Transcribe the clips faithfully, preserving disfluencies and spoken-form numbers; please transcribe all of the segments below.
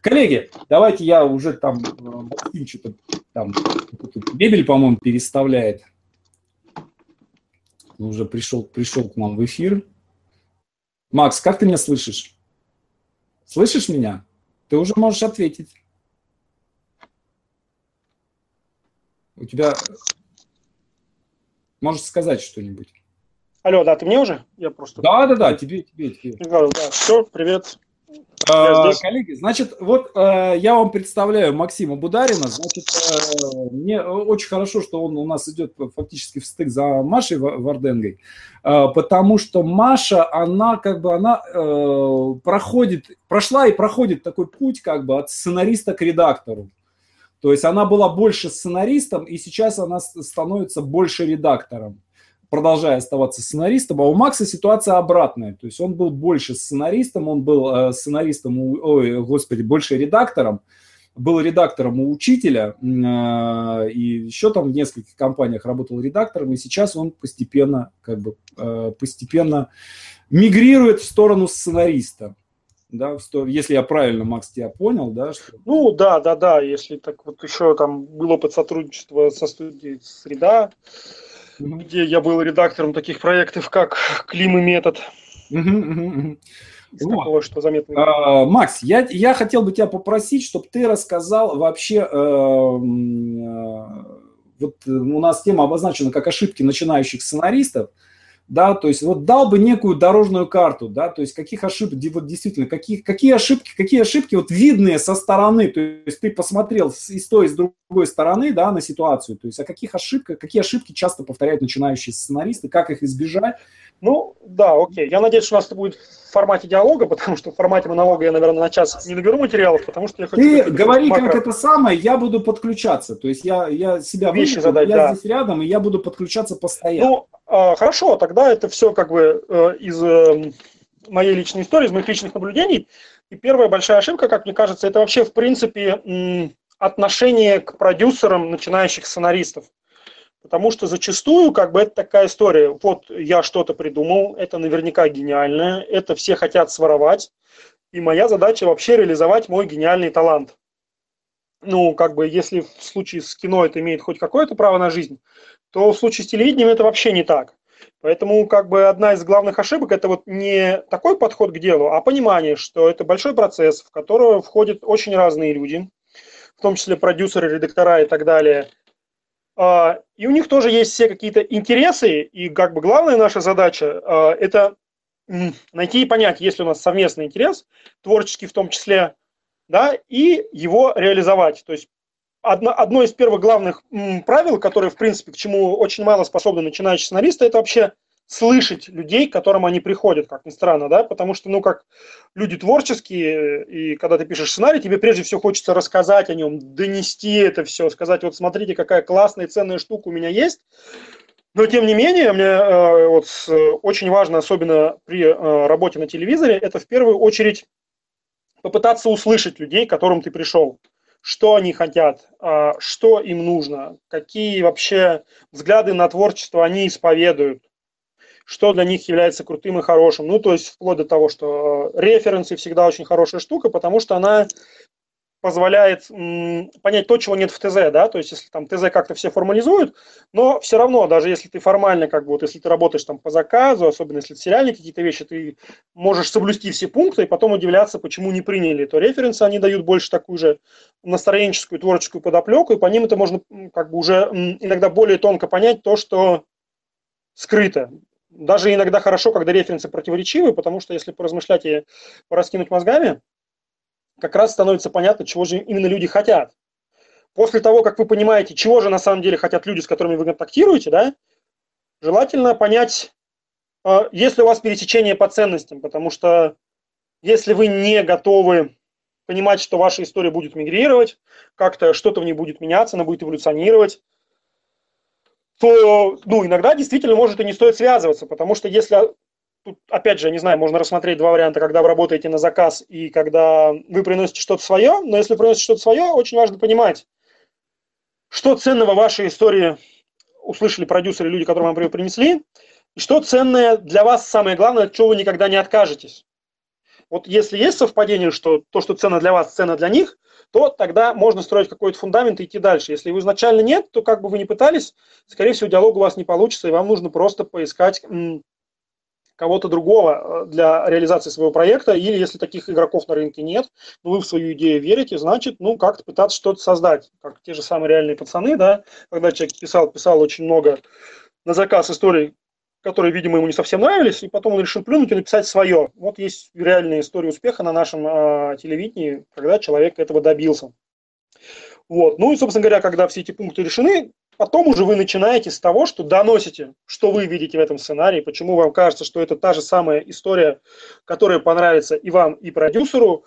Коллеги, давайте я уже там, Максим что-то там, мебель, по-моему, переставляет. Он уже пришел, пришел к нам в эфир. Макс, как ты меня слышишь? Слышишь меня? Ты уже можешь ответить. У тебя... Можешь сказать что-нибудь? Алло, да, ты мне уже? Я просто... Да, да, да, тебе, тебе, тебе. Да, да, все, привет. А, коллеги, значит, вот э, я вам представляю Максима Бударина. Значит, э, мне очень хорошо, что он у нас идет фактически встык за Машей Варденгой, э, потому что Маша, она как бы, она э, проходит, прошла и проходит такой путь как бы от сценариста к редактору. То есть она была больше сценаристом, и сейчас она становится больше редактором, продолжая оставаться сценаристом. А у Макса ситуация обратная. То есть он был больше сценаристом, он был сценаристом, ой, господи, больше редактором, был редактором у учителя, и еще там в нескольких компаниях работал редактором, и сейчас он постепенно, как бы, постепенно мигрирует в сторону сценариста. Да, если я правильно, Макс, тебя понял, да? Что... Ну, да, да, да, если так вот еще там был опыт сотрудничества со студией «Среда», угу. где я был редактором таких проектов, как «Клима Метод». Угу, угу, угу. Такого, вот. Что заметно. А, Макс, я, я хотел бы тебя попросить, чтобы ты рассказал вообще... Э, э, вот у нас тема обозначена как «Ошибки начинающих сценаристов». Да, то есть вот дал бы некую дорожную карту, да, то есть каких ошибок, вот действительно, какие, какие ошибки, какие ошибки вот видные со стороны, то есть ты посмотрел и с той, и с другой стороны, да, на ситуацию, то есть о каких ошибках, какие ошибки часто повторяют начинающие сценаристы, как их избежать? Ну, да, окей, я надеюсь, что у нас это будет в формате диалога, потому что в формате монолога я, наверное, на час не наберу материалов, потому что я хочу... Ты говори, макро... как это самое, я буду подключаться, то есть я, я себя вещи вынесу, задать, я да. здесь рядом, и я буду подключаться постоянно. Ну, хорошо, тогда это все как бы из моей личной истории, из моих личных наблюдений. И первая большая ошибка, как мне кажется, это вообще, в принципе, отношение к продюсерам начинающих сценаристов. Потому что зачастую как бы это такая история. Вот я что-то придумал, это наверняка гениально, это все хотят своровать, и моя задача вообще реализовать мой гениальный талант. Ну, как бы, если в случае с кино это имеет хоть какое-то право на жизнь, то в случае с телевидением это вообще не так. Поэтому, как бы, одна из главных ошибок – это вот не такой подход к делу, а понимание, что это большой процесс, в который входят очень разные люди, в том числе продюсеры, редактора и так далее. И у них тоже есть все какие-то интересы, и, как бы, главная наша задача – это найти и понять, есть ли у нас совместный интерес, творческий в том числе, да, и его реализовать. То есть одно, одно из первых главных м, правил, которые, в принципе, к чему очень мало способны начинающие сценаристы, это вообще слышать людей, к которым они приходят, как ни странно, да, потому что, ну, как люди творческие, и когда ты пишешь сценарий, тебе прежде всего хочется рассказать о нем, донести это все, сказать, вот смотрите, какая классная и ценная штука у меня есть. Но, тем не менее, мне э, вот, очень важно, особенно при э, работе на телевизоре, это в первую очередь попытаться услышать людей, к которым ты пришел, что они хотят, что им нужно, какие вообще взгляды на творчество они исповедуют, что для них является крутым и хорошим. Ну, то есть вплоть до того, что референсы всегда очень хорошая штука, потому что она позволяет понять то, чего нет в ТЗ, да, то есть если там ТЗ как-то все формализуют, но все равно, даже если ты формально, как бы, вот, если ты работаешь там по заказу, особенно если это сериальные какие-то вещи, ты можешь соблюсти все пункты и потом удивляться, почему не приняли, то референсы, они дают больше такую же настроенческую, творческую подоплеку, и по ним это можно, как бы, уже иногда более тонко понять то, что скрыто. Даже иногда хорошо, когда референсы противоречивы, потому что если поразмышлять и пораскинуть мозгами, как раз становится понятно, чего же именно люди хотят. После того, как вы понимаете, чего же на самом деле хотят люди, с которыми вы контактируете, да, желательно понять, есть ли у вас пересечение по ценностям, потому что если вы не готовы понимать, что ваша история будет мигрировать, как-то что-то в ней будет меняться, она будет эволюционировать, то, ну, иногда действительно может и не стоит связываться, потому что если... Тут, опять же, я не знаю, можно рассмотреть два варианта, когда вы работаете на заказ и когда вы приносите что-то свое, но если приносите что-то свое, очень важно понимать, что ценного в вашей истории услышали продюсеры, люди, которым вам принесли, и что ценное для вас самое главное, от чего вы никогда не откажетесь. Вот если есть совпадение, что то, что цена для вас, цена для них, то тогда можно строить какой-то фундамент и идти дальше. Если его изначально нет, то как бы вы ни пытались, скорее всего, диалог у вас не получится, и вам нужно просто поискать кого-то другого для реализации своего проекта, или если таких игроков на рынке нет, но вы в свою идею верите, значит, ну, как-то пытаться что-то создать. Как те же самые реальные пацаны, да, когда человек писал, писал очень много на заказ историй, которые, видимо, ему не совсем нравились, и потом он решил плюнуть и написать свое. Вот есть реальная история успеха на нашем э, телевидении, когда человек этого добился. Вот. Ну и, собственно говоря, когда все эти пункты решены, потом уже вы начинаете с того, что доносите, что вы видите в этом сценарии, почему вам кажется, что это та же самая история, которая понравится и вам, и продюсеру,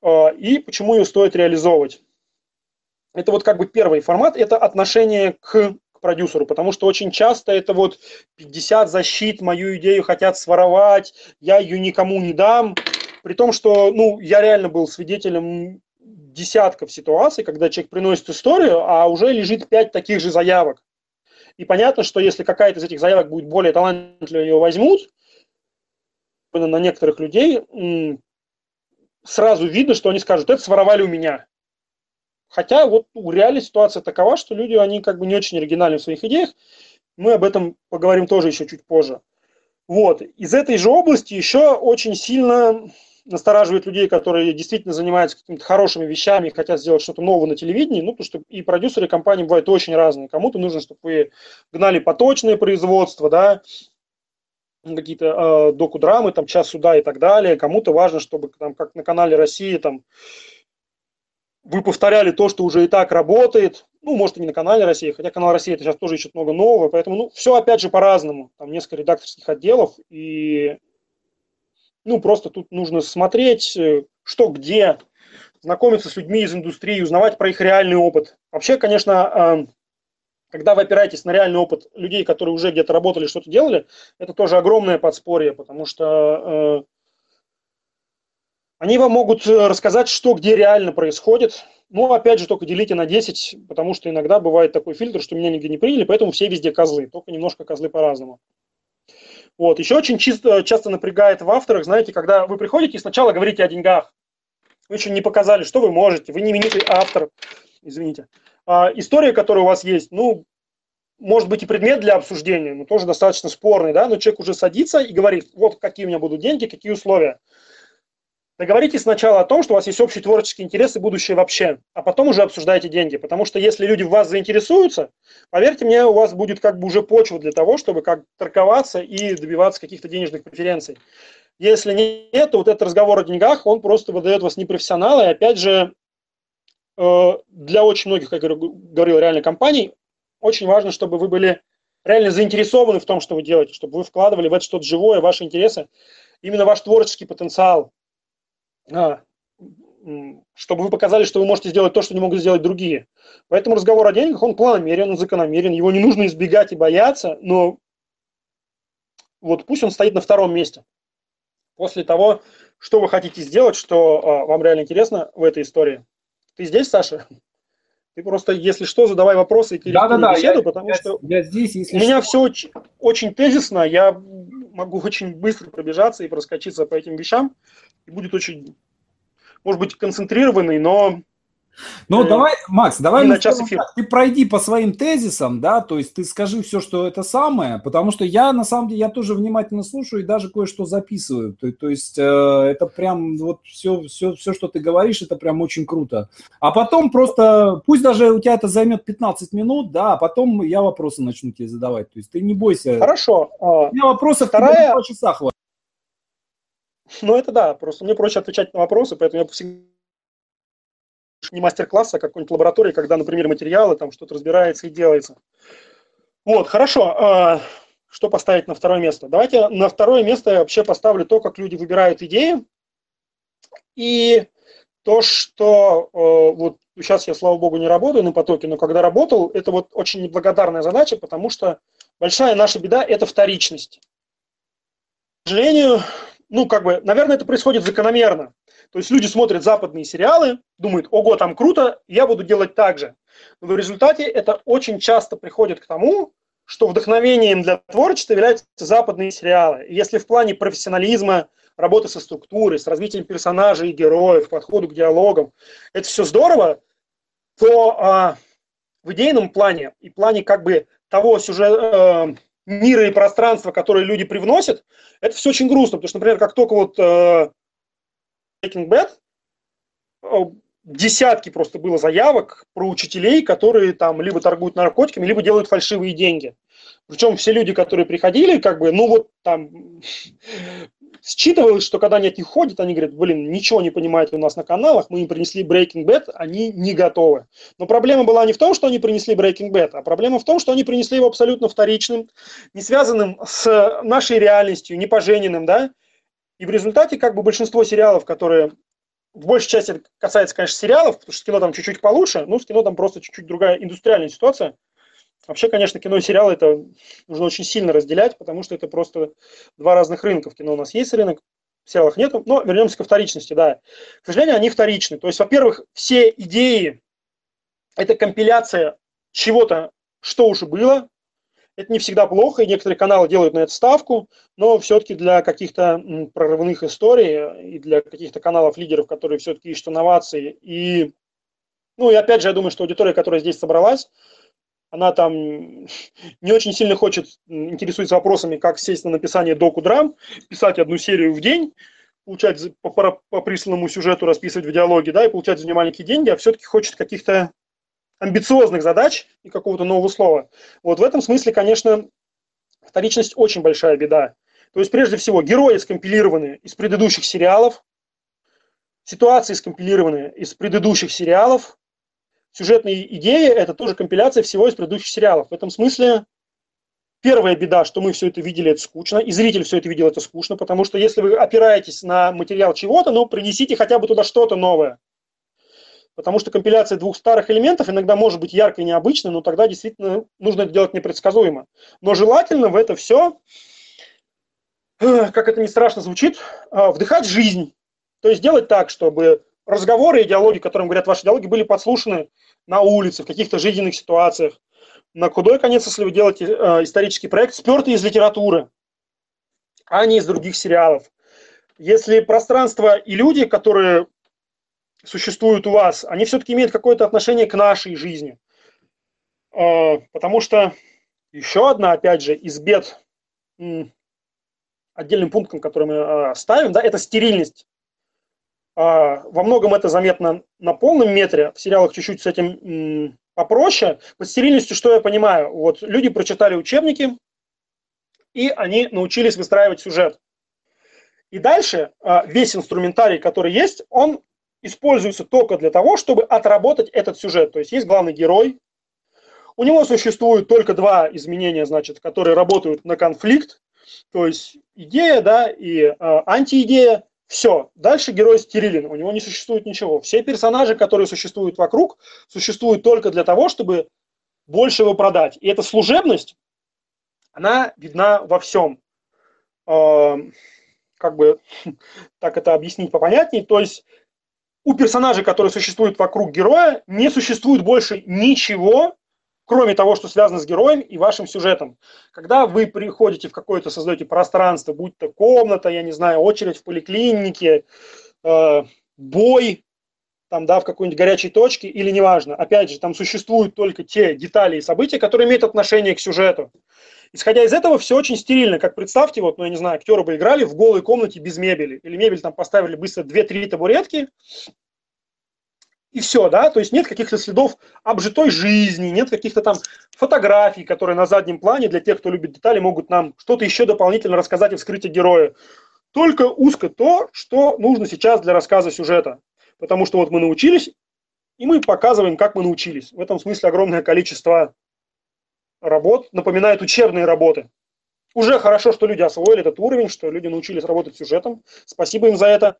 э, и почему ее стоит реализовывать. Это вот как бы первый формат, это отношение к... продюсеру, потому что очень часто это вот пятьдесят защит, мою идею хотят своровать, я ее никому не дам, при том, что, ну, я реально был свидетелем десятков ситуаций, когда человек приносит историю, а уже лежит пять таких же заявок. И понятно, что если какая-то из этих заявок будет более талантливая, ее возьмут, на некоторых людей сразу видно, что они скажут, это своровали у меня. Хотя вот реально ситуация такова, что люди, они как бы не очень оригинальны в своих идеях. Мы об этом поговорим тоже еще чуть позже. Вот. Из этой же области еще очень сильно настораживает людей, которые действительно занимаются какими-то хорошими вещами и хотят сделать что-то новое на телевидении. Ну, потому что и продюсеры, и компании бывают очень разные. Кому-то нужно, чтобы вы гнали поточное производство, да, какие-то э, докудрамы, там, «Час суда» и так далее. Кому-то важно, чтобы там, как на канале России, там, вы повторяли то, что уже и так работает, ну, может, и не на канале России, хотя канал России это сейчас тоже ищет много нового, поэтому, ну, все опять же по-разному, там несколько редакторских отделов, и, ну, просто тут нужно смотреть, что где, знакомиться с людьми из индустрии, узнавать про их реальный опыт. Вообще, конечно, когда вы опираетесь на реальный опыт людей, которые уже где-то работали, что-то делали, это тоже огромное подспорье, потому что... Они вам могут рассказать, что где реально происходит. Ну, опять же, только делите на десять, потому что иногда бывает такой фильтр, что меня нигде не приняли, поэтому все везде козлы, только немножко козлы по-разному. Вот. Еще очень чисто, часто напрягает в авторах, знаете, когда вы приходите и сначала говорите о деньгах. Вы еще не показали, что вы можете, вы не именитый автор, извините. А история, которая у вас есть, ну, может быть и предмет для обсуждения, но тоже достаточно спорный, да, но человек уже садится и говорит, вот какие у меня будут деньги, какие условия. Договоритесь сначала о том, что у вас есть общие творческие интересы, будущее вообще, а потом уже обсуждайте деньги, потому что если люди в вас заинтересуются, поверьте мне, у вас будет как бы уже почва для того, чтобы как торговаться и добиваться каких-то денежных преференций. Если нет, то вот этот разговор о деньгах, он просто выдает вас непрофессионала, и опять же, для очень многих, как я говорил, реально компаний, очень важно, чтобы вы были реально заинтересованы в том, что вы делаете, чтобы вы вкладывали в это что-то живое, ваши интересы, именно ваш творческий потенциал. Чтобы вы показали, что вы можете сделать то, что не могут сделать другие. Поэтому разговор о деньгах, он планомерен, он закономерен, его не нужно избегать и бояться, но вот пусть он стоит на втором месте. После того, что вы хотите сделать, что вам реально интересно в этой истории. Ты здесь, Саша? Ты просто, если что, задавай вопросы и перейдем к беседу, потому что я здесь, если у меня все очень, очень тезисно, я могу очень быстро пробежаться и проскочиться по этим вещам. И будет очень, может быть, концентрированный, но... Ну, э, давай, Макс, давай на час эфира. Ты пройди по своим тезисам, да, то есть ты скажи все, что это самое, потому что я, на самом деле, я тоже внимательно слушаю и даже кое-что записываю. То, то есть э, это прям вот все, все, все, что ты говоришь, это прям очень круто. А потом просто, пусть даже у тебя это займет пятнадцать минут, да, а потом я вопросы начну тебе задавать. То есть ты не бойся. Хорошо. У меня вопросов вторая... два часа хватит. Ну, это да, просто мне проще отвечать на вопросы, поэтому я всегда не мастер-класса, а какой-нибудь лаборатории, когда, например, материалы, там что-то разбирается и делается. Вот, хорошо, что поставить на второе место? Давайте на второе место я вообще поставлю то, как люди выбирают идеи, и то, что вот сейчас я, слава богу, не работаю на потоке, но когда работал, это вот очень неблагодарная задача, потому что большая наша беда – это вторичность. К сожалению... Ну, как бы, наверное, это происходит закономерно. То есть люди смотрят западные сериалы, думают, ого, там круто, я буду делать так же. Но в результате это очень часто приходит к тому, что вдохновением для творчества являются западные сериалы. И если в плане профессионализма, работа со структурой, с развитием персонажей и героев, подходу к диалогам, это все здорово, то а, в идейном плане и плане как бы того сюжета, мира и пространства, которые люди привносят, это все очень грустно, потому что, например, как только вот э, Breaking Bad, десятки просто было заявок про учителей, которые там либо торгуют наркотиками, либо делают фальшивые деньги. Причем все люди, которые приходили, как бы, ну вот там считывалось, что когда они от них ходят, они говорят, блин, ничего не понимают у нас на каналах, мы им принесли Breaking Bad, они не готовы. Но проблема была не в том, что они принесли Breaking Bad, а проблема в том, что они принесли его абсолютно вторичным, не связанным с нашей реальностью, не пожененным, да. И в результате как бы большинство сериалов, которые, в большей части это касается, конечно, сериалов, потому что с кино там чуть-чуть получше, но с кино там просто чуть-чуть другая индустриальная ситуация. Вообще, конечно, кино и сериалы это нужно очень сильно разделять, потому что это просто два разных рынка. В кино у нас есть рынок, в сериалах нету. Но вернемся ко вторичности, да. К сожалению, они вторичны. То есть, во-первых, все идеи – это компиляция чего-то, что уже было. Это не всегда плохо, и некоторые каналы делают на это ставку, но все-таки для каких-то прорывных историй и для каких-то каналов-лидеров, которые все-таки ищут инновации. И, ну и опять же, я думаю, что аудитория, которая здесь собралась, она там не очень сильно хочет, интересуется вопросами, как сесть на написание доку-драм, писать одну серию в день, получать по, по присланному сюжету, расписывать в диалоге, да, и получать за него маленькие деньги, а все-таки хочет каких-то амбициозных задач и какого-то нового слова. Вот в этом смысле, конечно, вторичность очень большая беда. То есть, прежде всего, герои скомпилированы из предыдущих сериалов, ситуации скомпилированы из предыдущих сериалов, сюжетные идеи – это тоже компиляция всего из предыдущих сериалов. В этом смысле первая беда, что мы все это видели, это скучно, и зритель все это видел, это скучно, потому что если вы опираетесь на материал чего-то, ну, принесите хотя бы туда что-то новое. Потому что компиляция двух старых элементов иногда может быть яркой и необычной, но тогда действительно нужно это делать непредсказуемо. Но желательно в это все, как это не страшно звучит, вдыхать жизнь. То есть делать так, чтобы разговоры и диалоги, которым говорят ваши диалоги, были подслушаны на улице, в каких-то жизненных ситуациях. На худой конец, если вы делаете э, исторический проект, спертый из литературы, а не из других сериалов. Если пространство и люди, которые существуют у вас, они все-таки имеют какое-то отношение к нашей жизни. Э, потому что еще одна, опять же, из бед, м, отдельным пунктом, который мы э, ставим, да, это стерильность. Во многом это заметно на полном метре, в сериалах чуть-чуть с этим попроще. Под стерильностью, что я понимаю, вот люди прочитали учебники, и они научились выстраивать сюжет. И дальше весь инструментарий, который есть, он используется только для того, чтобы отработать этот сюжет. То есть есть главный герой, у него существуют только два изменения, значит, которые работают на конфликт, то есть идея, да, и э, антиидея. Все, дальше герой стерилен, у него не существует ничего. Все персонажи, которые существуют вокруг, существуют только для того, чтобы больше его продать. И эта служебность, она видна во всем. Как бы так это объяснить попонятнее. То есть у персонажей, которые существуют вокруг героя, не существует больше ничего, кроме того, что связано с героем и вашим сюжетом. Когда вы приходите в какое-то, создаете пространство, будь то комната, я не знаю, очередь в поликлинике, э, бой, там, да, в какой-нибудь горячей точке, или неважно. Опять же, там существуют только те детали и события, которые имеют отношение к сюжету. Исходя из этого, все очень стерильно. Как представьте, вот, ну, я не знаю, актеры бы играли в голой комнате без мебели. Или мебель там поставили быстро две-три табуретки, и все, да, то есть нет каких-то следов обжитой жизни, нет каких-то там фотографий, которые на заднем плане для тех, кто любит детали, могут нам что-то еще дополнительно рассказать о вскрытии героя. Только узко то, что нужно сейчас для рассказа сюжета. Потому что вот мы научились, и мы показываем, как мы научились. В этом смысле огромное количество работ напоминает учебные работы. Уже хорошо, что люди освоили этот уровень, что люди научились работать с сюжетом. Спасибо им за это.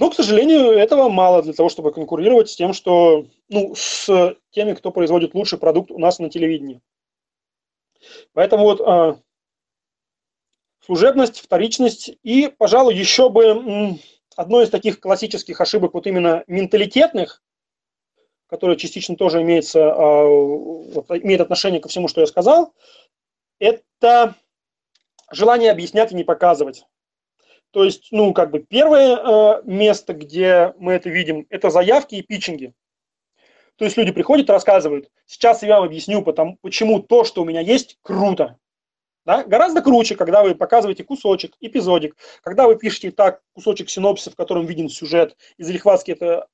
Но, к сожалению, этого мало для того, чтобы конкурировать с тем, что, ну, с теми, кто производит лучший продукт у нас на телевидении. Поэтому вот э, служебность, вторичность и, пожалуй, еще бы м, одной из таких классических ошибок, вот именно менталитетных, которая частично тоже имеется, э, вот, имеет отношение ко всему, что я сказал, это желание объяснять и не показывать. То есть, ну, как бы первое э, место, где мы это видим, это заявки и питчинги. То есть люди приходят и рассказывают. Сейчас я вам объясню, потому, почему то, что у меня есть, круто. Да? Гораздо круче, когда вы показываете кусочек, эпизодик, когда вы пишете так кусочек синопсиса, в котором виден сюжет, и залихватски это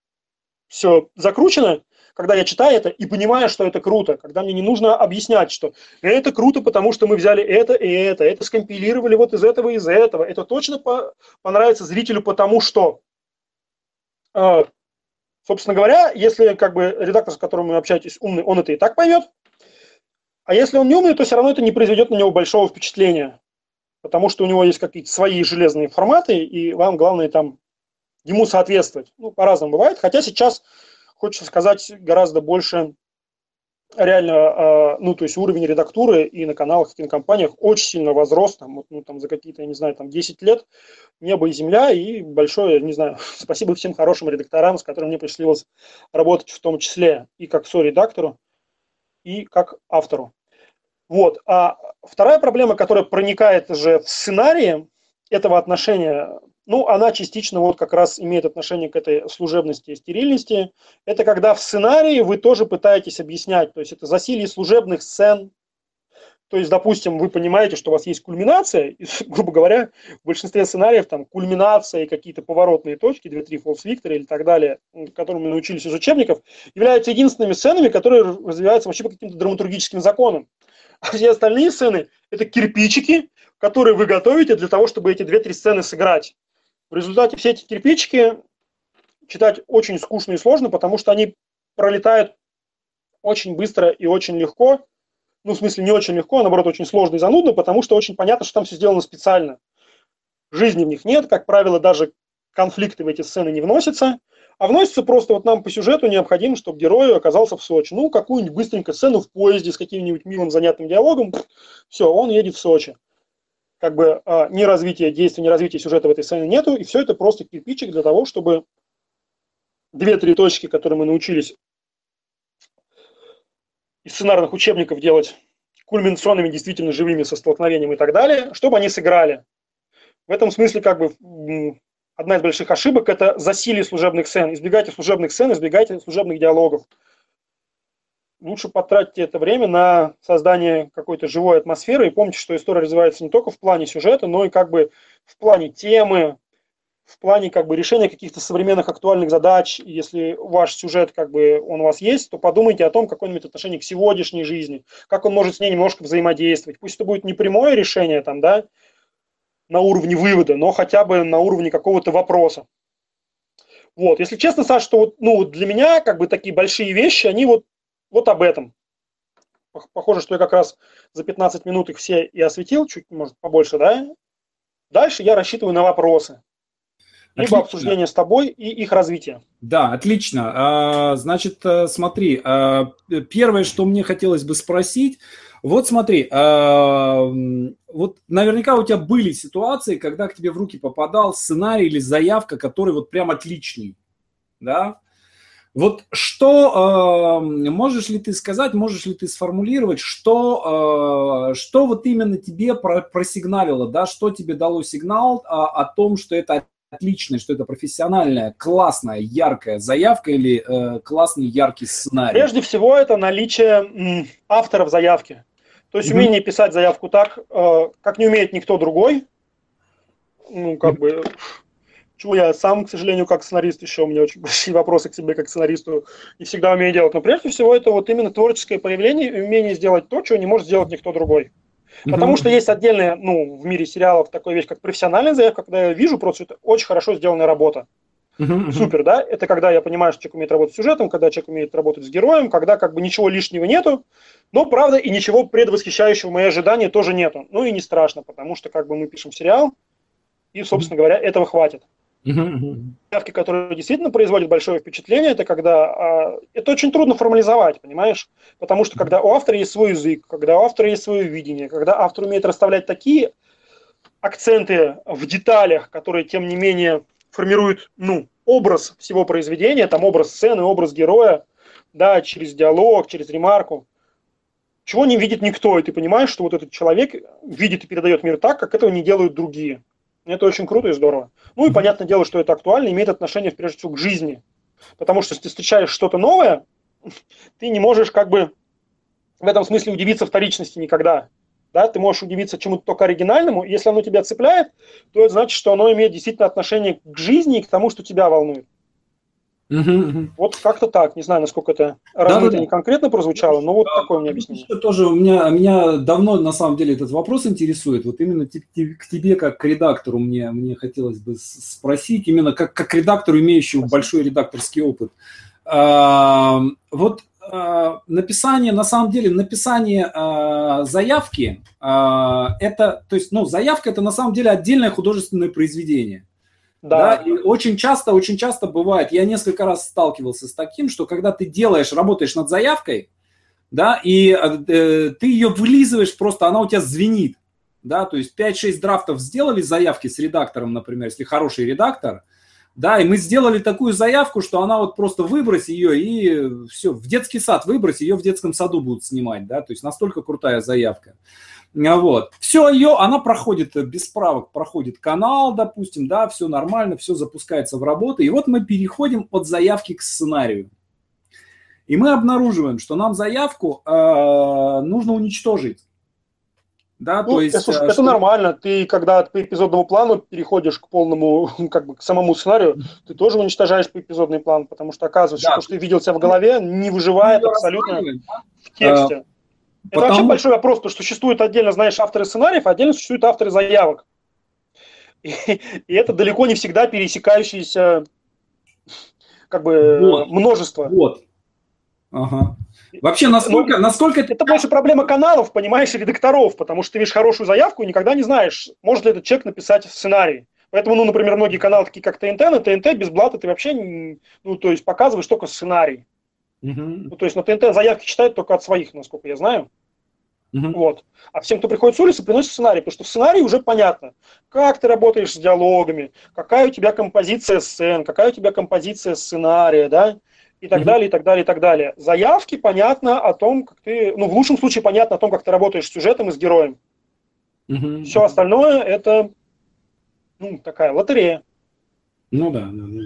все закручено, когда я читаю это и понимаю, что это круто, когда мне не нужно объяснять, что это круто, потому что мы взяли это и это, это скомпилировали вот из этого и из этого, это точно по- понравится зрителю, потому что... Э, собственно говоря, если как бы редактор, с которым вы общаетесь, умный, он это и так поймет. А если он не умный, то все равно это не произведет на него большого впечатления, потому что у него есть какие-то свои железные форматы, и вам главное там ему соответствовать. Ну, по-разному бывает, хотя сейчас, хочется сказать, гораздо больше реально, ну, то есть уровень редактуры и на каналах, и кинокомпаниях очень сильно возрос, там, ну, там за какие-то, я не знаю, там десять лет, небо и земля, и большое, не знаю, спасибо всем хорошим редакторам, с которыми мне пришлось работать в том числе и как соредактору, и как автору. Вот, а вторая проблема, которая проникает же в сценарии этого отношения, ну, она частично вот как раз имеет отношение к этой служебности и стерильности. Это когда в сценарии вы тоже пытаетесь объяснять. То есть это засилье служебных сцен. То есть, допустим, вы понимаете, что у вас есть кульминация. И, грубо говоря, в большинстве сценариев там кульминация и какие-то поворотные точки, два-три false victory или так далее, которые мы научились из учебников, являются единственными сценами, которые развиваются вообще по каким-то драматургическим законам. А все остальные сцены – это кирпичики, которые вы готовите для того, чтобы эти две-три сцены сыграть. В результате все эти кирпичики читать очень скучно и сложно, потому что они пролетают очень быстро и очень легко. Ну, в смысле, не очень легко, а наоборот, очень сложно и занудно, потому что очень понятно, что там все сделано специально. Жизни в них нет, как правило, даже конфликты в эти сцены не вносятся. А вносятся просто вот нам по сюжету необходимо, чтобы герой оказался в Сочи. Ну, какую-нибудь быстренько сцену в поезде с каким-нибудь милым занятным диалогом. Все, он едет в Сочи. Как бы ни развития действия, ни развития сюжета в этой сцене нету, и все это просто кирпичик для того, чтобы две-три точки, которые мы научились из сценарных учебников делать кульминационными, действительно живыми, со столкновением и так далее, чтобы они сыграли. В этом смысле как бы одна из больших ошибок – это засилье служебных сцен. Избегайте служебных сцен, избегайте служебных диалогов. Лучше потратьте это время на создание какой-то живой атмосферы. И помните, что история развивается не только в плане сюжета, но и как бы в плане темы, в плане как бы решения каких-то современных актуальных задач. Если ваш сюжет как бы он у вас есть, то подумайте о том, какое он имеет отношение к сегодняшней жизни, как он может с ней немножко взаимодействовать. Пусть это будет не прямое решение там, да, на уровне вывода, но хотя бы на уровне какого-то вопроса. Вот. Если честно, Саша, что вот, ну, для меня как бы такие большие вещи, они вот Вот об этом. Похоже, что я как раз за пятнадцать минут их все и осветил, чуть, может, побольше, да? Дальше я рассчитываю на вопросы. Либо обсуждение с тобой и их развитие. Да, отлично. Значит, смотри, первое, что мне хотелось бы спросить, вот смотри, вот наверняка у тебя были ситуации, когда к тебе в руки попадал сценарий или заявка, который вот прям отличный, да? Вот что, э, можешь ли ты сказать, можешь ли ты сформулировать, что, э, что вот именно тебе про, просигналило, да, что тебе дало сигнал о, о том, что это отличное, что это профессиональная, классная, яркая заявка или э, классный, яркий сценарий? Прежде всего, это наличие авторов заявки. То есть mm-hmm. умение писать заявку так, э, как не умеет никто другой, ну, как mm-hmm. бы... Чего я сам, к сожалению, как сценарист, еще у меня очень большие вопросы к себе как сценаристу не всегда умею делать. Но прежде всего это вот именно творческое проявление и умение сделать то, чего не может сделать никто другой. Потому mm-hmm. что есть отдельная, ну, в мире сериалов такая вещь, как профессиональная заявка, когда я вижу просто, что это очень хорошо сделанная работа. Mm-hmm. Супер, да? Это когда я понимаю, что человек умеет работать с сюжетом, когда человек умеет работать с героем, когда как бы ничего лишнего нету, но, правда, и ничего предвосхищающего мои ожидания тоже нету. Ну и не страшно, потому что как бы мы пишем сериал, и, собственно mm-hmm. говоря, этого хватит. Заявки, которые действительно производят большое впечатление, это когда... Это очень трудно формализовать, понимаешь? Потому что когда у автора есть свой язык, когда у автора есть свое видение, когда автор умеет расставлять такие акценты в деталях, которые, тем не менее, формируют, ну, образ всего произведения, там образ сцены, образ героя, да, через диалог, через ремарку, чего не видит никто, и ты понимаешь, что вот этот человек видит и передает мир так, как этого не делают другие. Это очень круто и здорово. Ну и понятное дело, что это актуально, имеет отношение, прежде всего, к жизни. Потому что если ты встречаешь что-то новое, ты не можешь как бы в этом смысле удивиться вторичности никогда. Да? Ты можешь удивиться чему-то только оригинальному, и если оно тебя цепляет, то это значит, что оно имеет действительно отношение к жизни и к тому, что тебя волнует. Угу. Вот как-то так, не знаю, насколько это размыто, да, не да. конкретно прозвучало, но вот да, такое мне объяснение. Тоже у меня, меня давно, на самом деле, этот вопрос интересует, вот именно т- т- к тебе, как к редактору, мне, мне хотелось бы спросить, именно как, как редактору, имеющему Спасибо. большой редакторский опыт. А, вот а, написание, на самом деле, написание а, заявки, а, это, то есть, ну, заявка – это, на самом деле, отдельное художественное произведение. Да. да, и очень часто, очень часто бывает, я несколько раз сталкивался с таким, что когда ты делаешь, работаешь над заявкой, да, и э, ты ее вылизываешь просто, она у тебя звенит, да, то есть пять-шесть драфтов сделали заявки с редактором, например, если хороший редактор, да, и мы сделали такую заявку, что она вот просто выбрось ее и все, в детский сад выбрось, ее в детском саду будут снимать, да, то есть настолько крутая заявка. Вот. Все ее, она проходит без правок, проходит канал, допустим, да, все нормально, все запускается в работу. И вот мы переходим от заявки к сценарию. И мы обнаруживаем, что нам заявку э, нужно уничтожить. Да, ну, то есть, слушай, что... это нормально. Ты, когда по эпизодному плану переходишь к полному, как бы, к самому сценарию, ты тоже уничтожаешь по эпизодный план, потому что оказывается, да. что, что ты видел себя в голове, не выживает абсолютно в тексте. Это Потому... вообще большой вопрос, то, что существуют отдельно, знаешь, авторы сценариев, а отдельно существуют авторы заявок. И, и это далеко не всегда пересекающиеся, как бы, вот. множество. Вот. Ага. Вообще, насколько, ну, насколько... Это больше проблема каналов, понимаешь, и редакторов, потому что ты видишь хорошую заявку и никогда не знаешь, может ли этот человек написать сценарий. Поэтому, ну, например, многие каналы, такие как ТНТ, на ТНТ без блата ты вообще, ну, то есть показываешь только сценарий. Uh-huh. Ну, то есть на ТНТ заявки читают только от своих, насколько я знаю. Uh-huh. Вот. А всем, кто приходит с улицы, приносит сценарий, потому что в сценарии уже понятно, как ты работаешь с диалогами, какая у тебя композиция сцен, какая у тебя композиция сценария, да, и так uh-huh. далее, и так далее, и так далее. Заявки понятно о том, как ты, ну, в лучшем случае понятно о том, как ты работаешь с сюжетом и с героем. Uh-huh. Все остальное это, ну, такая лотерея. Ну да, да, да.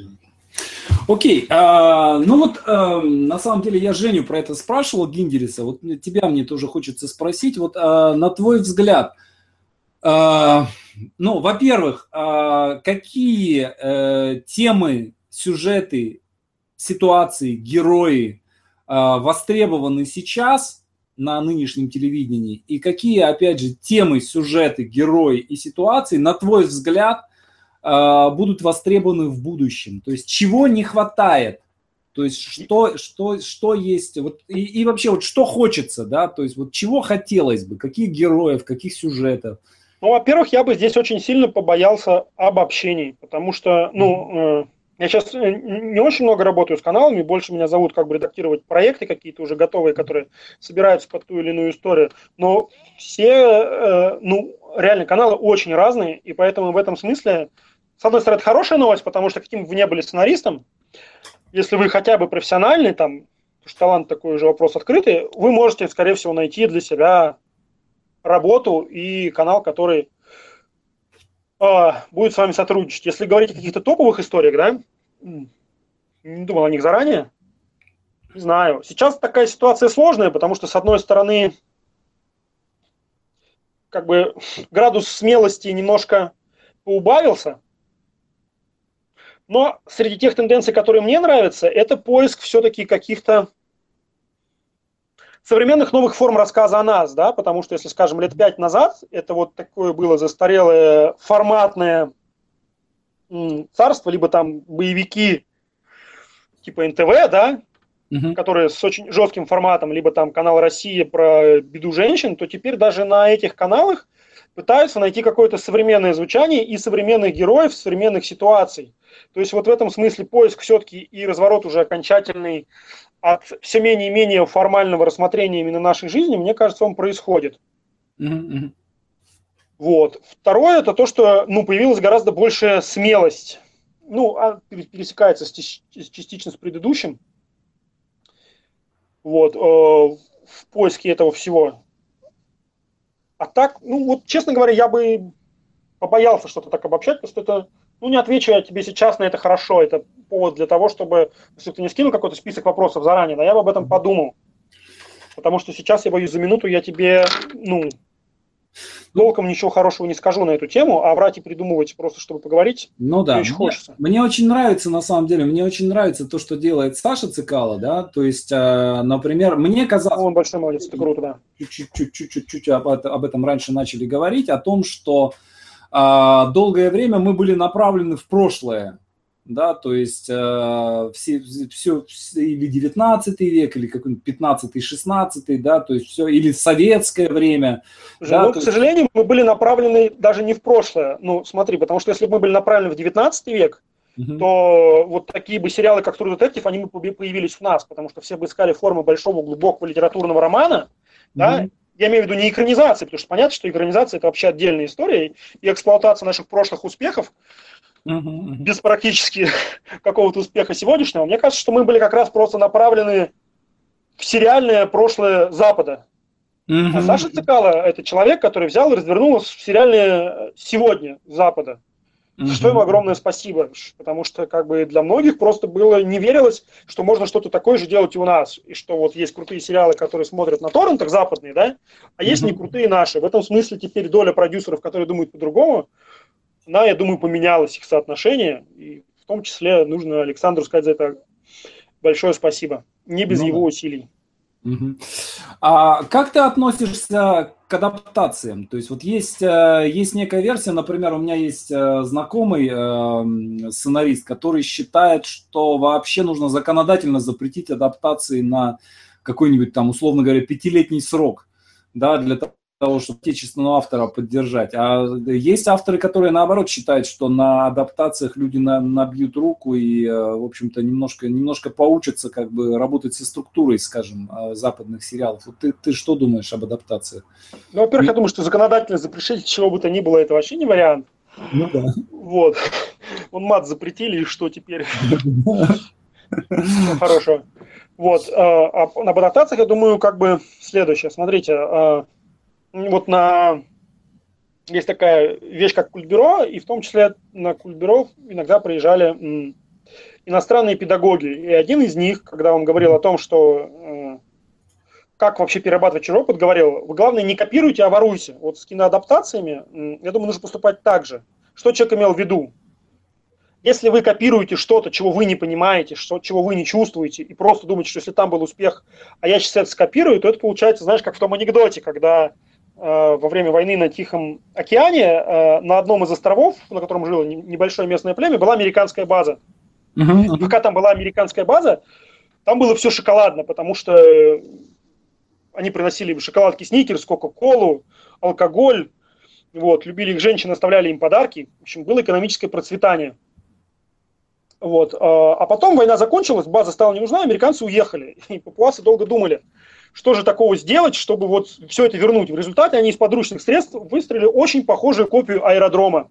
Окей, а, ну вот а, на самом деле я Женю про это спрашивал, Гиндериса, вот тебя мне тоже хочется спросить, вот а, на твой взгляд, а, ну, во-первых, а, какие а, темы, сюжеты, ситуации, герои а, востребованы сейчас на нынешнем телевидении, и какие, опять же, темы, сюжеты, герои и ситуации, на твой взгляд, будут востребованы в будущем, то есть чего не хватает, то есть что, что, что есть, вот, и, и вообще вот что хочется, да, то есть вот чего хотелось бы, каких героев, каких сюжетов. Ну, во-первых, я бы здесь очень сильно побоялся обобщений, потому что, ну, э, я сейчас не очень много работаю с каналами, больше меня зовут как бы редактировать проекты какие-то уже готовые, которые собираются под ту или иную историю, но все, э, ну, реально каналы очень разные, и поэтому в этом смысле с одной стороны, это хорошая новость, потому что каким бы вы ни были сценаристом, если вы хотя бы профессиональный, там, потому что талант такой уже вопрос открытый, вы можете, скорее всего, найти для себя работу и канал, который э, будет с вами сотрудничать. Если говорить о каких-то топовых историях, да, не думал о них заранее, не знаю. Сейчас такая ситуация сложная, потому что, с одной стороны, как бы градус смелости немножко поубавился, но среди тех тенденций, которые мне нравятся, это поиск все-таки каких-то современных новых форм рассказа о нас, да, потому что, если, скажем, лет пять назад, это вот такое было застарелое форматное царство, либо там боевики типа эн тэ вэ, да, угу. которые с очень жестким форматом, либо там Канал России про беду женщин, то теперь даже на этих каналах пытаются найти какое-то современное звучание и современных героев, современных ситуаций. То есть вот в этом смысле поиск все-таки и разворот уже окончательный от все менее и менее формального рассмотрения именно нашей жизни, мне кажется, он происходит. Mm-hmm. Вот. Второе, это то, что, ну, появилась гораздо большая смелость. Ну, она пересекается с, частично с предыдущим. Вот. В поиске этого всего. А так, ну вот, честно говоря, я бы побоялся что-то так обобщать, потому что это, ну, не отвечу я тебе сейчас на это хорошо, это повод для того, чтобы, если ты не скинул какой-то список вопросов заранее, да, я бы об этом подумал, потому что сейчас, я боюсь, за минуту я тебе, ну, толком ничего хорошего не скажу на эту тему, а врать и придумывать просто, чтобы поговорить, ну, да. Очень хочется. Мне, мне очень нравится, на самом деле, мне очень нравится то, что делает Саша Цекало, да, то есть, э, например, мне казалось... Он большой молодец, это круто, да. Чуть-чуть об, об этом раньше начали говорить, о том, что э, долгое время мы были направлены в прошлое, да, то есть э, все, все, или девятнадцатый век, или какой-нибудь пятнадцатый, шестнадцатый, да, то есть все, или советское время. Да, ну, к есть... сожалению, мы были направлены даже не в прошлое, ну, смотри, потому что если бы мы были направлены в девятнадцатый век, угу. то вот такие бы сериалы, как «Трудотектив», они бы появились в нас, потому что все бы искали формы большого, глубокого литературного романа, угу. да, я имею в виду не экранизации, потому что понятно, что экранизация – это вообще отдельная история, и эксплуатация наших прошлых успехов, Uh-huh. без практически какого-то успеха сегодняшнего. Мне кажется, что мы были как раз просто направлены в сериальное прошлое Запада. Uh-huh. А Саша Цекало – это человек, который взял и развернул в сериальное сегодня Запада. Uh-huh. За что ему огромное спасибо, потому что как бы для многих просто было не верилось, что можно что-то такое же делать и у нас, и что вот есть крутые сериалы, которые смотрят на торрентах западные, да, а есть uh-huh. не крутые наши. В этом смысле теперь доля продюсеров, которые думают по-другому, она, я думаю, поменялось их соотношение, и в том числе нужно Александру сказать за это большое спасибо, не без ну, его усилий. Угу. А как ты относишься к адаптациям? То есть вот есть, есть некая версия, например, у меня есть знакомый сценарист, который считает, что вообще нужно законодательно запретить адаптации на какой-нибудь там, условно говоря, пятилетний срок, да, для того, того, чтобы отечественного автора поддержать. А есть авторы, которые, наоборот, считают, что на адаптациях люди на, набьют руку и, в общем-то, немножко, немножко поучатся как бы работать со структурой, скажем, западных сериалов. Вот ты, ты что думаешь об адаптациях? Ну, во-первых, и... я думаю, что законодательно запрещать чего бы то ни было, это вообще не вариант. Ну да. Вот. Вон мат запретили, и что теперь? Хорошего. Вот. Об адаптациях, я думаю, как бы следующее. Смотрите, вот на... есть такая вещь, как Кульбюро, и в том числе на Кульбюро иногда приезжали иностранные педагоги. И один из них, когда он говорил о том, что как вообще перерабатывать чужой опыт, говорил: вы, главное, не копируйте, а воруйте. Вот с киноадаптациями, я думаю, нужно поступать так же. Что человек имел в виду? Если вы копируете что-то, чего вы не понимаете, что, чего вы не чувствуете, и просто думаете, что если там был успех, а я сейчас это скопирую, то это получается, знаешь, как в том анекдоте, когда во время войны на Тихом океане на одном из островов, на котором жило небольшое местное племя, была американская база. Uh-huh. И пока там была американская база, там было все шоколадно, потому что они приносили шоколадки Сникерс, Кока-Колу, алкоголь, вот, любили их женщины, оставляли им подарки. В общем, было экономическое процветание. Вот. А потом война закончилась, база стала не нужна, американцы уехали, и папуасы долго думали, что же такого сделать, чтобы вот все это вернуть. В результате они из подручных средств выстроили очень похожую копию аэродрома.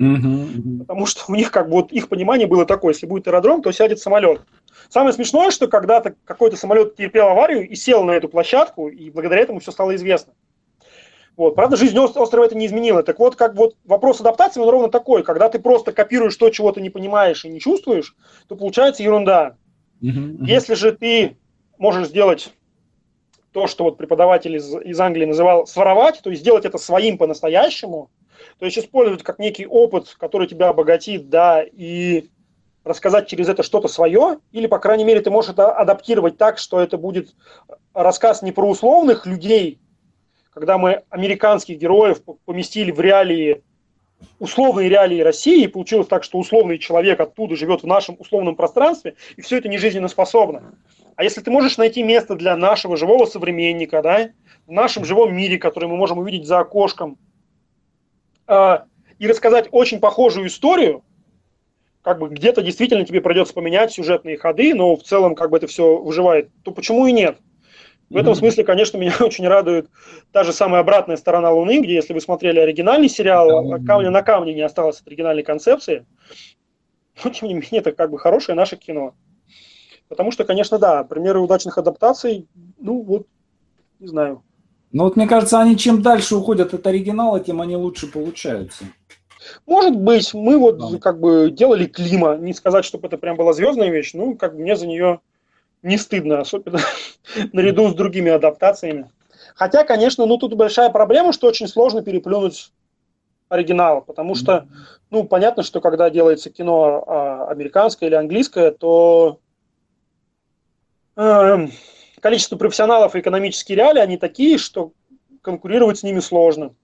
Mm-hmm. Потому что у них как бы вот их понимание было такое: если будет аэродром, то сядет самолет. Самое смешное, что когда-то какой-то самолет терпел аварию и сел на эту площадку, и благодаря этому все стало известно. Вот. Правда, жизнь острова это не изменила. Так вот, как вот вопрос адаптации, он ровно такой: когда ты просто копируешь то, чего ты не понимаешь и не чувствуешь, то получается ерунда. Mm-hmm. Если же ты можешь сделать то, что вот преподаватель из, из Англии называл своровать, то есть сделать это своим по-настоящему, то есть использовать как некий опыт, который тебя обогатит, да, и рассказать через это что-то свое, или, по крайней мере, ты можешь это адаптировать так, что это будет рассказ не про условных людей, когда мы американских героев поместили в реалии, условные реалии России, и получилось так, что условный человек оттуда живет в нашем условном пространстве, и все это не жизненноспособно. А если ты можешь найти место для нашего живого современника, да, в нашем живом мире, который мы можем увидеть за окошком, э, и рассказать очень похожую историю, как бы где-то действительно тебе придется поменять сюжетные ходы, но в целом как бы это все выживает, то почему и нет? В этом смысле, конечно, меня очень радует та же самая «Обратная сторона Луны», где, если вы смотрели оригинальный сериал, камня на камне не осталось от оригинальной концепции. Но, тем не менее, это как бы хорошее наше кино. Потому что, конечно, да, примеры удачных адаптаций, ну вот, не знаю. Ну вот, мне кажется, они чем дальше уходят от оригинала, тем они лучше получаются. Может быть, мы вот как бы делали Клима, не сказать, чтобы это прям была звездная вещь, ну, как бы мне за нее не стыдно, особенно наряду с другими адаптациями. Хотя, конечно, ну, тут большая проблема, что очень сложно переплюнуть оригинал, потому что, ну, понятно, что когда делается кино американское или английское, то э, количество профессионалов и экономические реалии, они такие, что конкурировать с ними сложно.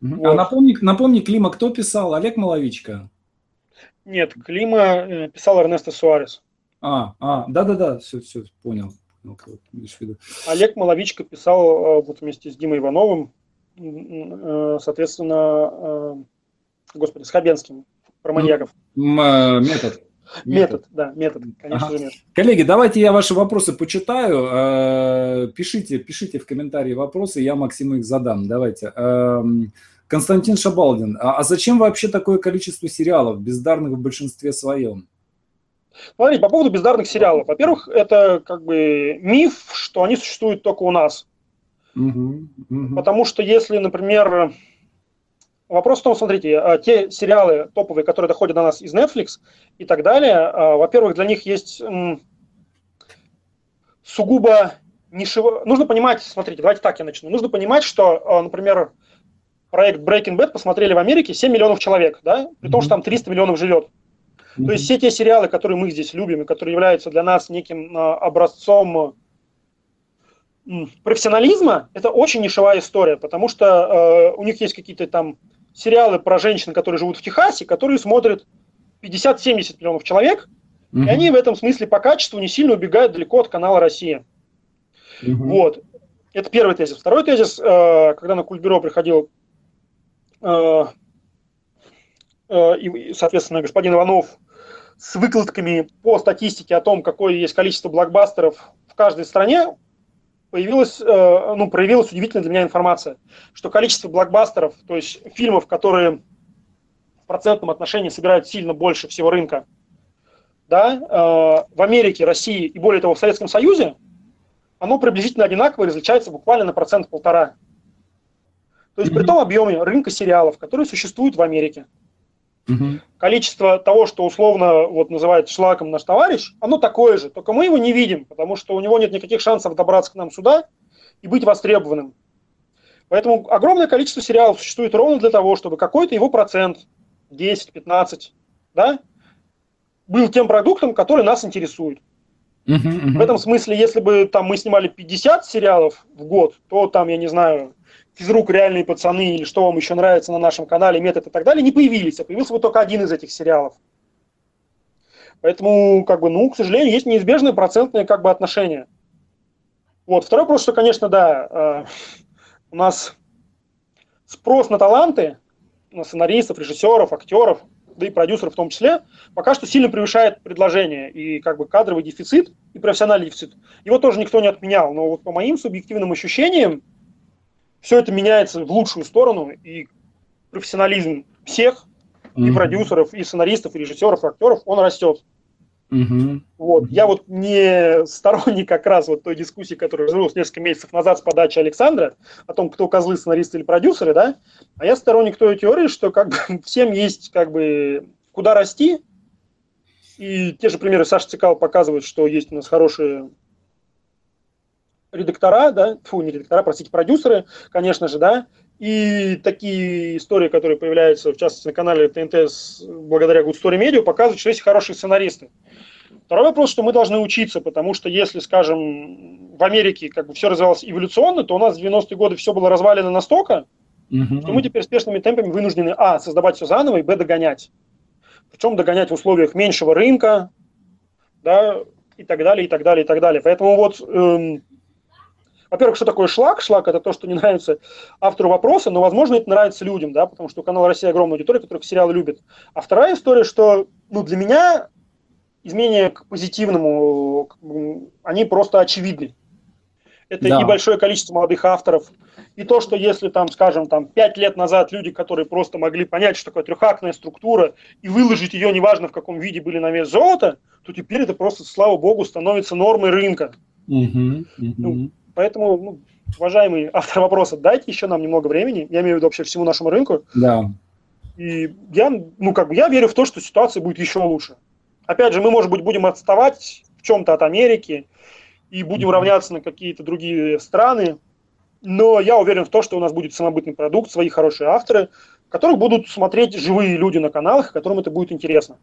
Вот. А напомни, напомни, Клима кто писал? Олег Маловичко? Нет, Клима писал Эрнесто Суарес. А, а, да-да-да, все, все, понял. Олег Маловичко писал вот вместе с Димой Ивановым, соответственно, господи, с Хабенским, про маньяков. Метод. Метод, да, метод, конечно ага. же метод. Коллеги, давайте я ваши вопросы почитаю. Пишите, пишите в комментарии вопросы, я Максиму их задам. Давайте. Константин Шабалдин. А зачем вообще такое количество сериалов, бездарных в большинстве своем? Смотрите, по поводу бездарных сериалов. Во-первых, это как бы миф, что они существуют только у нас. Угу, угу. Потому что если, например... Вопрос в том, смотрите, те сериалы топовые, которые доходят до нас из Netflix и так далее, во-первых, для них есть сугубо нишево... Нужно понимать, смотрите, давайте так я начну. Нужно понимать, что, например, проект Breaking Bad посмотрели в Америке семь миллионов человек, да? При том, что там триста миллионов живет. То есть все те сериалы, которые мы здесь любим и которые являются для нас неким образцом профессионализма, это очень нишевая история, потому что у них есть какие-то там... сериалы про женщин, которые живут в Техасе, которые смотрят пятьдесят-семьдесят миллионов человек, uh-huh. и они в этом смысле по качеству не сильно убегают далеко от канала «Россия». Uh-huh. Вот. Это первый тезис. Второй тезис, когда на Кульбюро приходил, соответственно, господин Иванов с выкладками по статистике о том, какое есть количество блокбастеров в каждой стране, появилась, ну, проявилась удивительная для меня информация, что количество блокбастеров, то есть фильмов, которые в процентном отношении собирают сильно больше всего рынка, да, в Америке, России и, более того, в Советском Союзе, оно приблизительно одинаково и различается буквально на процент-полтора. То есть при том объеме рынка сериалов, которые существуют в Америке, угу. количество того, что условно вот, называют шлаком наш товарищ, оно такое же, только мы его не видим, потому что у него нет никаких шансов добраться к нам сюда и быть востребованным. Поэтому огромное количество сериалов существует ровно для того, чтобы какой-то его процент, десять-пятнадцать, да, был тем продуктом, который нас интересует. Угу, угу. В этом смысле, если бы там, мы снимали пятьдесят сериалов в год, то там, я не знаю... «Физрук», «Реальные пацаны» или что вам еще нравится на нашем канале, «Метод» и так далее, не появились, а появился бы только один из этих сериалов. Поэтому, как бы, ну, к сожалению, есть неизбежное процентное, как бы, отношение. Вот. Второй вопрос, что, конечно, да, у нас спрос на таланты, на сценаристов, режиссеров, актеров, да и продюсеров в том числе, пока что сильно превышает предложение. И, как бы, кадровый дефицит и профессиональный дефицит, его тоже никто не отменял. Но вот по моим субъективным ощущениям, все это меняется в лучшую сторону, и профессионализм всех, mm-hmm. и продюсеров, и сценаристов, и режиссеров, и актеров, он растет. Mm-hmm. Вот. Я вот не сторонник как раз вот той дискуссии, которая развернулась несколько месяцев назад с подачи Александра, о том, кто козлы, сценаристы или продюсеры, да, а я сторонник той теории, что как бы всем есть как бы куда расти, и те же примеры Саши Цекало показывают, что есть у нас хорошие... редактора, да, фу, не редактора, простите, продюсеры, конечно же, да, и такие истории, которые появляются, в частности, на канале ТНТ благодаря Good Story Media, показывают, что есть хорошие сценаристы. Второй вопрос, что мы должны учиться, потому что если, скажем, в Америке как бы все развивалось эволюционно, то у нас в девяностые годы все было развалено настолько, mm-hmm. что мы теперь спешными темпами вынуждены, а, создавать все заново, и, б, догонять. Причем догонять в условиях меньшего рынка, да, и так далее, и так далее, и так далее. Поэтому вот... Эм, Во-первых, что такое шлак? Шлак – это то, что не нравится автору вопроса, но, возможно, это нравится людям, да, потому что у канала «Россия» огромная аудитория, которых сериалы любят. А вторая история, что, ну, для меня изменения к позитивному, они просто очевидны. Это да. и большое количество молодых авторов, и то, что если, там, скажем, там, пять лет назад люди, которые просто могли понять, что такое трехактная структура, и выложить ее, неважно в каком виде, были на вес золота, то теперь это просто, слава богу, становится нормой рынка. Угу, угу. Поэтому, ну, уважаемый автор вопроса, дайте еще нам немного времени, я имею в виду вообще всему нашему рынку. Да. И я, ну, как бы, я верю в то, что ситуация будет еще лучше. Опять же, мы, может быть, будем отставать в чем-то от Америки и будем mm-hmm. равняться на какие-то другие страны, но я уверен в то, что у нас будет самобытный продукт, свои хорошие авторы, которых будут смотреть живые люди на каналах, которым это будет интересно.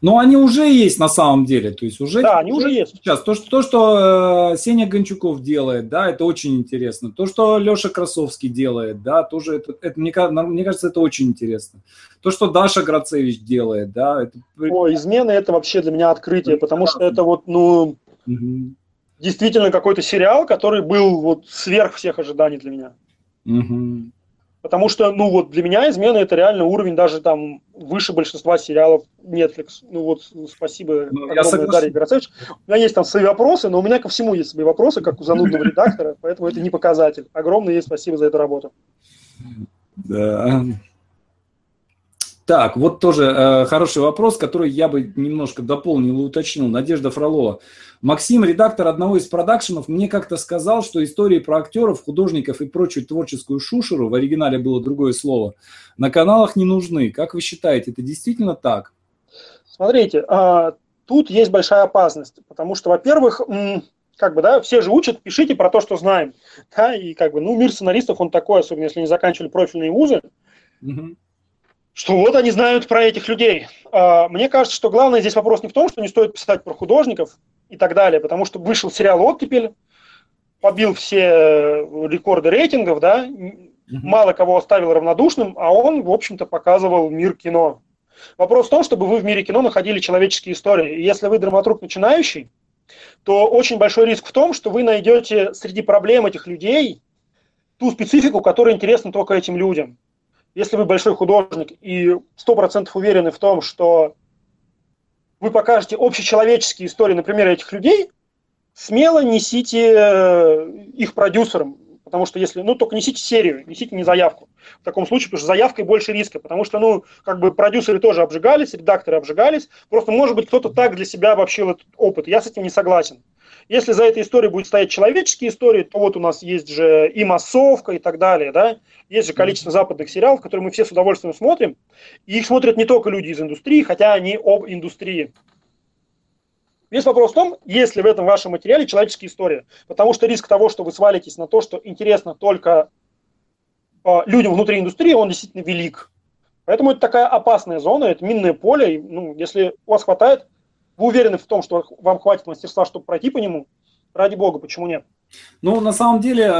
Но они уже есть на самом деле, то есть уже, да, они уже есть. Сейчас то, что, то, что э, Сеня Гончуков делает, да, это очень интересно. То, что Леша Красовский делает, да, тоже это, это мне, мне кажется, это очень интересно. То, что Даша Грацевич делает, да, это... О, измены — это вообще для меня открытие, потому что это вот, ну, угу. действительно какой-то сериал, который был вот сверх всех ожиданий для меня. Угу. Потому что, ну вот, для меня «Измены» — это реально уровень даже там выше большинства сериалов Netflix. Ну вот, спасибо ну, огромное, Дарья Грацевич. У меня есть там свои вопросы, но у меня ко всему есть свои вопросы, как у занудного редактора, поэтому это не показатель. Огромное ей спасибо за эту работу. Да. Так, вот тоже э, хороший вопрос, который я бы немножко дополнил и уточнил. Надежда Фролова. Максим, редактор одного из продакшенов, мне как-то сказал, что истории про актеров, художников и прочую творческую шушеру, в оригинале было другое слово, на каналах не нужны. Как вы считаете, это действительно так? Смотрите, а, тут есть большая опасность, потому что, во-первых, как бы, да, все же учат, пишите про то, что знаем. Да, и как бы, ну, мир сценаристов, он такой, особенно если не заканчивали профильные вузы. Угу. Что вот они знают про этих людей. Мне кажется, что главное здесь вопрос не в том, что не стоит писать про художников и так далее, потому что вышел сериал «Оттепель», побил все рекорды рейтингов, да, мало кого оставил равнодушным, а он, в общем-то, показывал мир кино. Вопрос в том, чтобы вы в мире кино находили человеческие истории. И если вы драматург начинающий, то очень большой риск в том, что вы найдете среди проблем этих людей ту специфику, которая интересна только этим людям. Если вы большой художник и сто процентов уверены в том, что вы покажете общечеловеческие истории, например, этих людей, смело несите их продюсерам, потому что если, ну, только несите серию, несите не заявку. В таком случае, потому что заявкой больше риска, потому что, ну, как бы продюсеры тоже обжигались, редакторы обжигались, просто, может быть, кто-то так для себя обобщил этот опыт, я с этим не согласен. Если за этой историей будут стоять человеческие истории, то вот у нас есть же и массовка, и так далее, да, есть же количество западных сериалов, которые мы все с удовольствием смотрим, и их смотрят не только люди из индустрии, хотя они об индустрии. Весь вопрос в том, есть ли в этом вашем материале человеческие истории, потому что риск того, что вы свалитесь на то, что интересно только людям внутри индустрии, он действительно велик. Поэтому это такая опасная зона, это минное поле, и, ну, если у вас хватает, вы уверены в том, что вам хватит мастерства, чтобы пройти по нему? Ради бога, почему нет? Ну, на самом деле,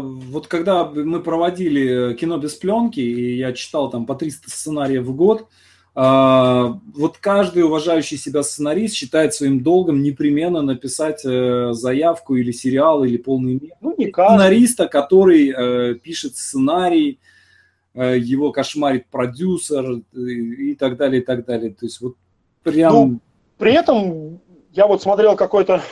вот когда мы проводили «Кино без пленки», и я читал там по триста сценариев в год, вот каждый уважающий себя сценарист считает своим долгом непременно написать заявку или сериал, или полный метр. Ну, не каждый. Сценариста, который пишет сценарий, его кошмарит продюсер и так далее, и так далее. То есть вот прям... Ну... При этом я вот смотрел какой-то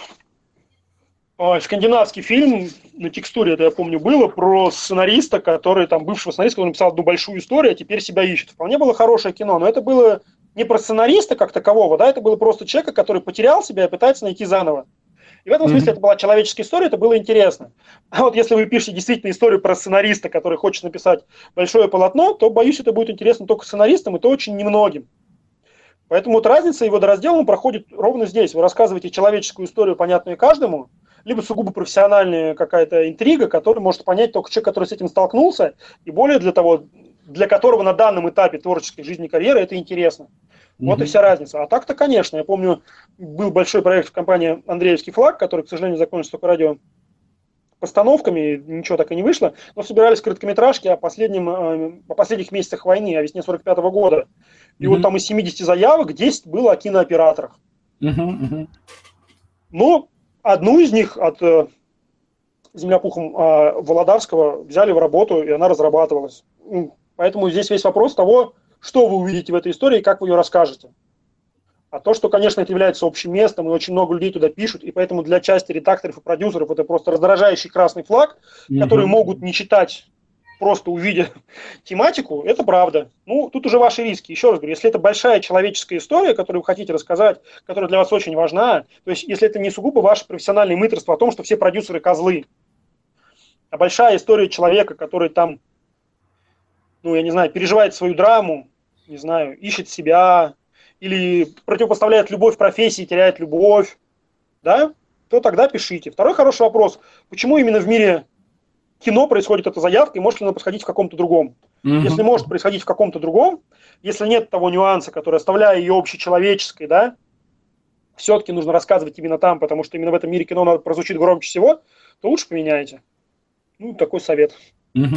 э, скандинавский фильм, на «Текстуре» это, я помню, было, про сценариста, который, там, бывшего сценариста, который написал одну большую историю, а теперь себя ищет. Вполне было хорошее кино, но это было не про сценариста как такового, да, это было просто человека, который потерял себя и пытается найти заново. И в этом смысле mm-hmm. это была человеческая история, это было интересно. А вот если вы пишете действительно историю про сценариста, который хочет написать большое полотно, то, боюсь, это будет интересно только сценаристам, и то очень немногим. Поэтому вот разница и водораздел проходит ровно здесь. Вы рассказываете человеческую историю, понятную каждому, либо сугубо профессиональная какая-то интрига, которую может понять только человек, который с этим столкнулся, и более для того, для которого на данном этапе творческой жизни и карьеры это интересно. Вот mm-hmm. и вся разница. А так-то, конечно, я помню, был большой проект в компании «Андреевский флаг», который, к сожалению, закончился только радио постановками, ничего так и не вышло, но собирались короткометражки о, последнем, о последних месяцах войны, о весне сорок пятого года. И mm-hmm. вот там из семидесяти заявок десять было о кинооператорах. Mm-hmm. Mm-hmm. Но одну из них от э, «Земля пухом» э, Володарского взяли в работу, и она разрабатывалась. Поэтому здесь весь вопрос того, что вы увидите в этой истории и как вы ее расскажете. А то, что, конечно, это является общим местом, и очень много людей туда пишут, и поэтому для части редакторов и продюсеров это просто раздражающий красный флаг, mm-hmm. которые могут не читать, просто увидя тематику, это правда. Ну, тут уже ваши риски. Еще раз говорю, если это большая человеческая история, которую вы хотите рассказать, которая для вас очень важна, то есть если это не сугубо ваше профессиональное мытарство о том, что все продюсеры козлы, а большая история человека, который там, ну, я не знаю, переживает свою драму, не знаю, ищет себя, или противопоставляет любовь профессии, теряет любовь, да, то тогда пишите. Второй хороший вопрос. Почему именно в мире кино происходит эта заявка, и может ли она происходить в каком-то другом? Mm-hmm. Если может происходить в каком-то другом, если нет того нюанса, который, оставляя ее общечеловеческой, да, все-таки нужно рассказывать именно там, потому что именно в этом мире кино прозвучит громче всего, то лучше поменяйте. Ну, такой совет. Угу.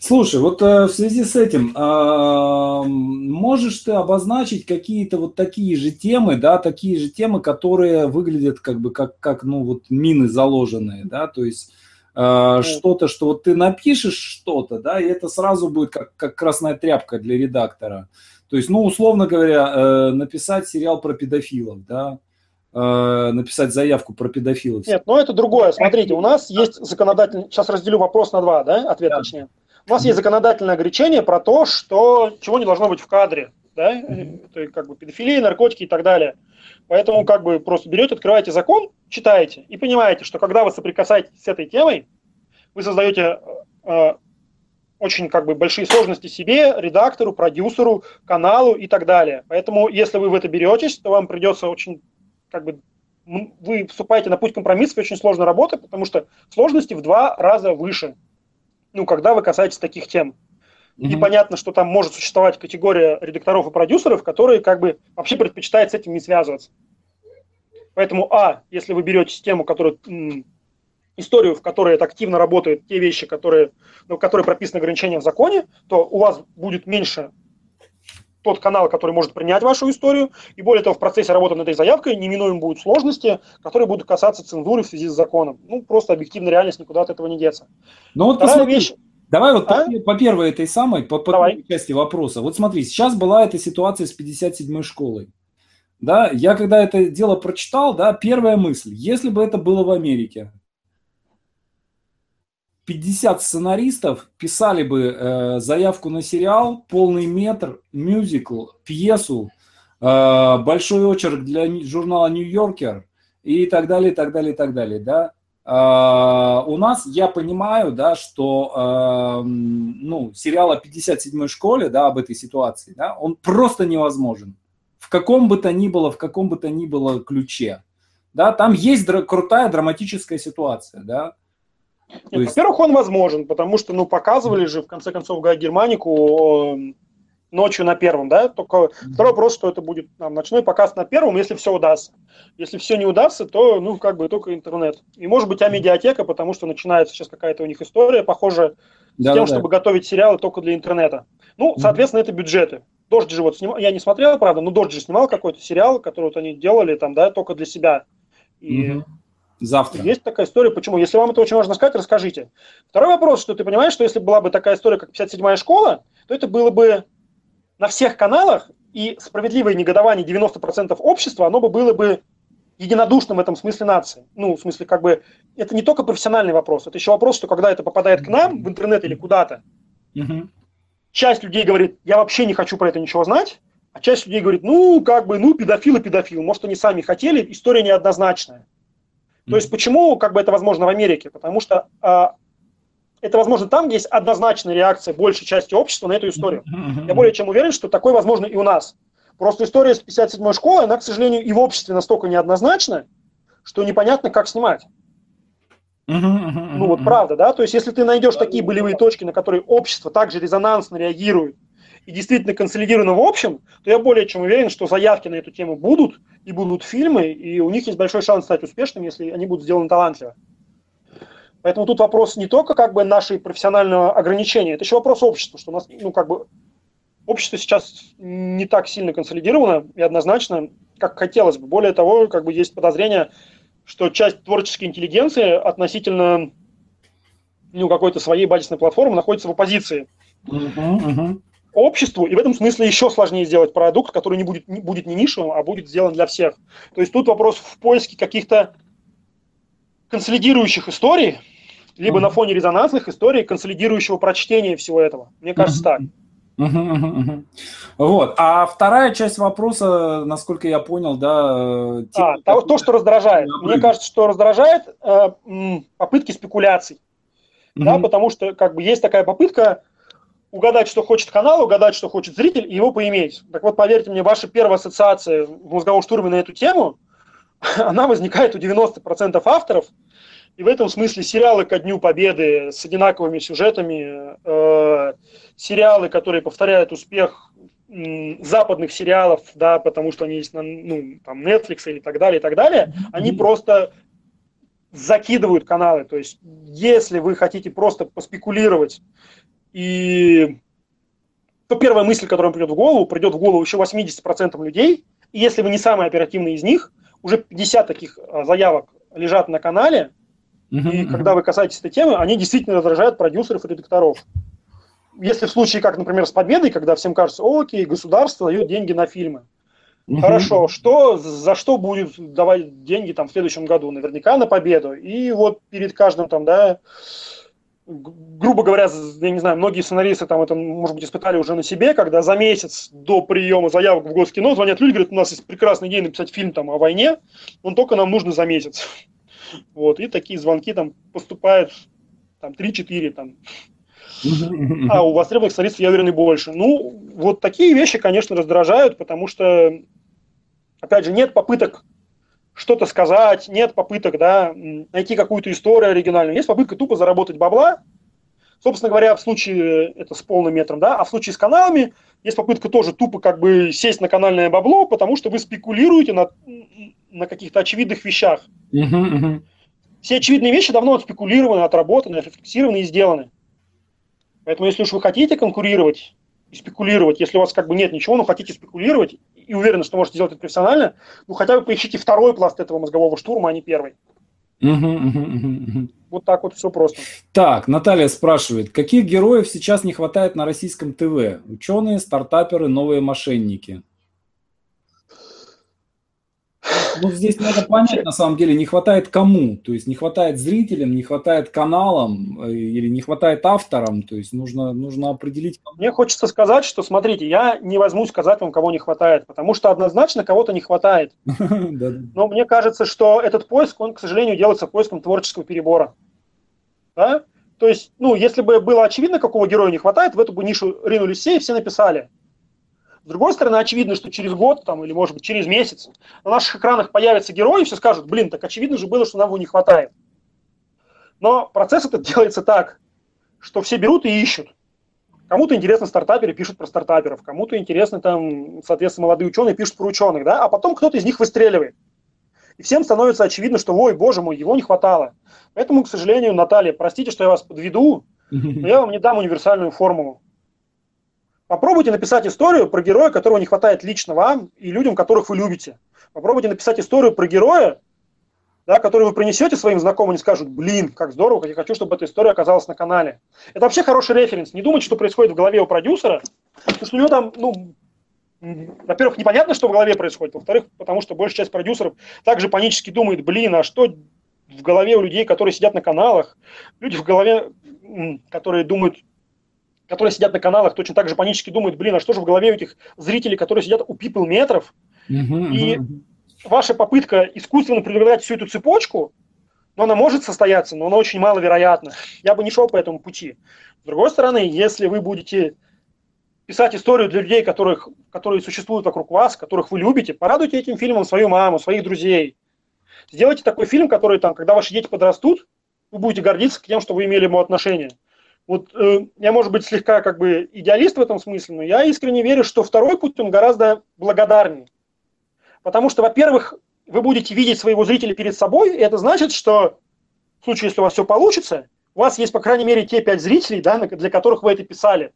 Слушай, вот э, в связи с этим, э, можешь ты обозначить какие-то вот такие же темы, да, такие же темы, которые выглядят как бы как, как ну, вот мины заложенные, да, то есть э, что-то, что вот ты напишешь что-то, да, и это сразу будет как, как красная тряпка для редактора. То есть, ну, условно говоря, э, написать сериал про педофилов, да, написать заявку про педофилов. Нет, но это другое. Смотрите, у нас есть законодательное... Сейчас разделю вопрос на два, да? Ответ, да. Точнее. У нас есть законодательное ограничение про то, что... чего не должно быть в кадре, да? Это как бы педофилия, наркотики и так далее. Поэтому как бы просто берете, открываете закон, читаете и понимаете, что когда вы соприкасаетесь с этой темой, вы создаете э, очень как бы большие сложности себе, редактору, продюсеру, каналу и так далее. Поэтому если вы в это беретесь, то вам придется очень... как бы вы вступаете на путь компромисса, очень сложной работы, потому что сложности в два раза выше, ну, когда вы касаетесь таких тем. Mm-hmm. И понятно, что там может существовать категория редакторов и продюсеров, которые как бы вообще предпочитают с этим не связываться. Поэтому, а, если вы берете тему, которую, м, историю, в которой это активно работают те вещи, которые, ну, в которой прописаны ограничения в законе, то у вас будет меньше... тот канал, который может принять вашу историю, и более того, в процессе работы над этой заявкой неминуемо будут сложности, которые будут касаться цензуры в связи с законом. Ну, просто объективная реальность, никуда от этого не деться. Ну, вот посмотри, вещь... давай вот а? по, по первой этой самой, по, по первой части вопроса. Вот смотри, сейчас была эта ситуация с пятьдесят седьмой школой. Да, я когда это дело прочитал, да, первая мысль, если бы это было в Америке, пятьдесят сценаристов писали бы э, заявку на сериал, полный метр, мюзикл, пьесу, э, большой очерк для журнала «Нью-Йоркер» и так далее, и так далее, и так далее. Да? Э, у нас, я понимаю, да, что э, ну, сериал о пятьдесят седьмой школе, да, об этой ситуации, да, он просто невозможен. В каком бы то ни было, в каком бы то ни было ключе. Да? Там есть др- крутая драматическая ситуация, да. Нет, есть... Во-первых, он возможен, потому что, ну, показывали же, в конце концов, Германику э, ночью на первом, да, только mm-hmm. Второй вопрос, что это будет там, ночной показ на первом, если все удастся. Если все не удастся, то, ну, как бы только интернет. И, может быть, Амедиатека, потому что начинается сейчас какая-то у них история, похожая да, с тем, да, чтобы да. готовить сериалы только для интернета. Ну, соответственно, mm-hmm. это бюджеты. Дождь же вот снимал, я не смотрел, правда, но Дождь же снимал какой-то сериал, который вот они делали там, да, только для себя. И... Mm-hmm. Завтра. Есть такая история, почему? Если вам это очень важно сказать, расскажите. Второй вопрос, что ты понимаешь, что если была бы такая история, как пятьдесят седьмая школа, то это было бы на всех каналах, и справедливое негодование девяносто процентов общества, оно бы было бы единодушным в этом смысле нации. Ну, в смысле, как бы, это не только профессиональный вопрос, это еще вопрос, что когда это попадает к нам в интернет или куда-то, угу. часть людей говорит, я вообще не хочу про это ничего знать, а часть людей говорит, ну, как бы, ну, педофил и педофил, может, они сами хотели, история неоднозначная. То есть почему как бы это возможно в Америке? Потому что а, это возможно там, где есть однозначная реакция большей части общества на эту историю. Я более чем уверен, что такое возможно и у нас. Просто история с пятьдесят седьмой школы, она, к сожалению, и в обществе настолько неоднозначна, что непонятно, как снимать. Ну вот правда, да? То есть если ты найдешь такие болевые точки, на которые общество также резонансно реагирует, и действительно консолидировано в общем, то я более чем уверен, что заявки на эту тему будут, и будут фильмы, и у них есть большой шанс стать успешными, если они будут сделаны талантливо. Поэтому тут вопрос не только как бы нашего профессионального ограничения, это еще вопрос общества, что у нас, ну, как бы, общество сейчас не так сильно консолидировано и однозначно, как хотелось бы. Более того, как бы есть подозрение, что часть творческой интеллигенции относительно, ну, какой-то своей базисной платформы находится в оппозиции. Uh-huh, uh-huh. Обществу, и в этом смысле еще сложнее сделать продукт, который не будет, не, будет не нишевым, а будет сделан для всех. То есть тут вопрос в поиске каких-то консолидирующих историй, либо mm-hmm. на фоне резонансных историй, консолидирующего прочтения всего этого. Мне кажется, mm-hmm. так. Mm-hmm, mm-hmm, mm-hmm. Вот. А вторая часть вопроса, насколько я понял, да... А, то, то, что раздражает. Мне кажется, что раздражает э, попытки спекуляций. Mm-hmm. Да, потому что как бы есть такая попытка угадать, что хочет канал, угадать, что хочет зритель, и его поиметь. Так вот, поверьте мне, ваша первая ассоциация в мозговом штурме на эту тему, она возникает у девяноста процентов авторов, и в этом смысле сериалы ко Дню Победы с одинаковыми сюжетами, э, сериалы, которые повторяют успех э, западных сериалов, да, потому что они есть на ну, там, Netflix или так далее, и так далее, mm-hmm. они просто закидывают каналы. То есть, если вы хотите просто поспекулировать, и то первая мысль, которая придет в голову, придет в голову еще восемьдесят процентов людей, и если вы не самый оперативный из них, уже пятьдесят таких заявок лежат на канале, mm-hmm. и когда вы касаетесь этой темы, они действительно раздражают продюсеров и редакторов. Если в случае, как, например, с «Победой», когда всем кажется, окей, государство дает деньги на фильмы. Mm-hmm. Хорошо, что, за что будет давать деньги там, в следующем году? Наверняка на «Победу». И вот перед каждым там, да... грубо говоря, я не знаю, многие сценаристы там это, может быть, испытали уже на себе, когда за месяц до приема заявок в Госкино звонят люди, говорят, у нас есть прекрасный день написать фильм там о войне, он только нам нужно за месяц. Вот, и такие звонки там поступают там три-четыре там. А у востребованных сценаристов, я уверен, и больше. Ну, вот такие вещи, конечно, раздражают, потому что, опять же, нет попыток что-то сказать, нет попыток, да, найти какую-то историю оригинальную, есть попытка тупо заработать бабла, собственно говоря, в случае, это с полным метром, да, а в случае с каналами есть попытка тоже тупо как бы сесть на канальное бабло, потому что вы спекулируете на, на каких-то очевидных вещах. Uh-huh, uh-huh. Все очевидные вещи давно отспекулированы, отработаны, отрефлексированы и сделаны. Поэтому если уж вы хотите конкурировать и спекулировать, если у вас как бы нет ничего, но хотите спекулировать, и уверены, что можете сделать это профессионально, ну хотя бы поищите второй пласт этого мозгового штурма, а не первый. Угу, угу, угу. Вот так вот все просто. Так, Наталья спрашивает, каких героев сейчас не хватает на российском ТВ? Ученые, стартаперы, новые мошенники. Ну, здесь надо понять, на самом деле, не хватает кому. То есть не хватает зрителям, не хватает каналам или не хватает авторам. То есть нужно, нужно определить. Мне хочется сказать, что, смотрите, я не возьму сказать вам, кого не хватает, потому что однозначно кого-то не хватает. Но мне кажется, что этот поиск, он, к сожалению, делается поиском творческого перебора. Да? То есть, ну, если бы было очевидно, какого героя не хватает, в эту бы нишу ринулись все и все написали. С другой стороны, очевидно, что через год там, или, может быть, через месяц на наших экранах появятся герои, и все скажут, блин, так очевидно же было, что нам его не хватает. Но процесс этот делается так, что все берут и ищут. Кому-то интересны стартаперы, пишут про стартаперов, кому-то интересны, там, соответственно, молодые ученые, пишут про ученых, да, а потом кто-то из них выстреливает. И всем становится очевидно, что, ой, боже мой, его не хватало. Поэтому, к сожалению, Наталья, простите, что я вас подведу, но я вам не дам универсальную формулу. Попробуйте написать историю про героя, которого не хватает лично вам и людям, которых вы любите. Попробуйте написать историю про героя, да, который вы принесете своим знакомым, они скажут, блин, как здорово, как я хочу, чтобы эта история оказалась на канале. Это вообще хороший референс. Не думайте, что происходит в голове у продюсера, потому что у него там, ну, во-первых, непонятно, что в голове происходит, во-вторых, потому что большая часть продюсеров также панически думает, блин, а что в голове у людей, которые сидят на каналах, люди в голове, которые думают, которые сидят на каналах, точно так же панически думают, блин, а что же в голове у этих зрителей, которые сидят у people метров? Uh-huh, и uh-huh. ваша попытка искусственно предугадать всю эту цепочку, но она может состояться, но она очень маловероятна. Я бы не шел по этому пути. С другой стороны, если вы будете писать историю для людей, которых, которые существуют вокруг вас, которых вы любите, порадуйте этим фильмом свою маму, своих друзей. Сделайте такой фильм, который, там, когда ваши дети подрастут, вы будете гордиться тем, что вы имели ему отношение. Вот э, я, может быть, слегка как бы идеалист в этом смысле, но я искренне верю, что второй путь, он гораздо благодарнее. Потому что, во-первых, вы будете видеть своего зрителя перед собой, и это значит, что в случае, если у вас все получится, у вас есть, по крайней мере, те пять зрителей, да, для которых вы это писали.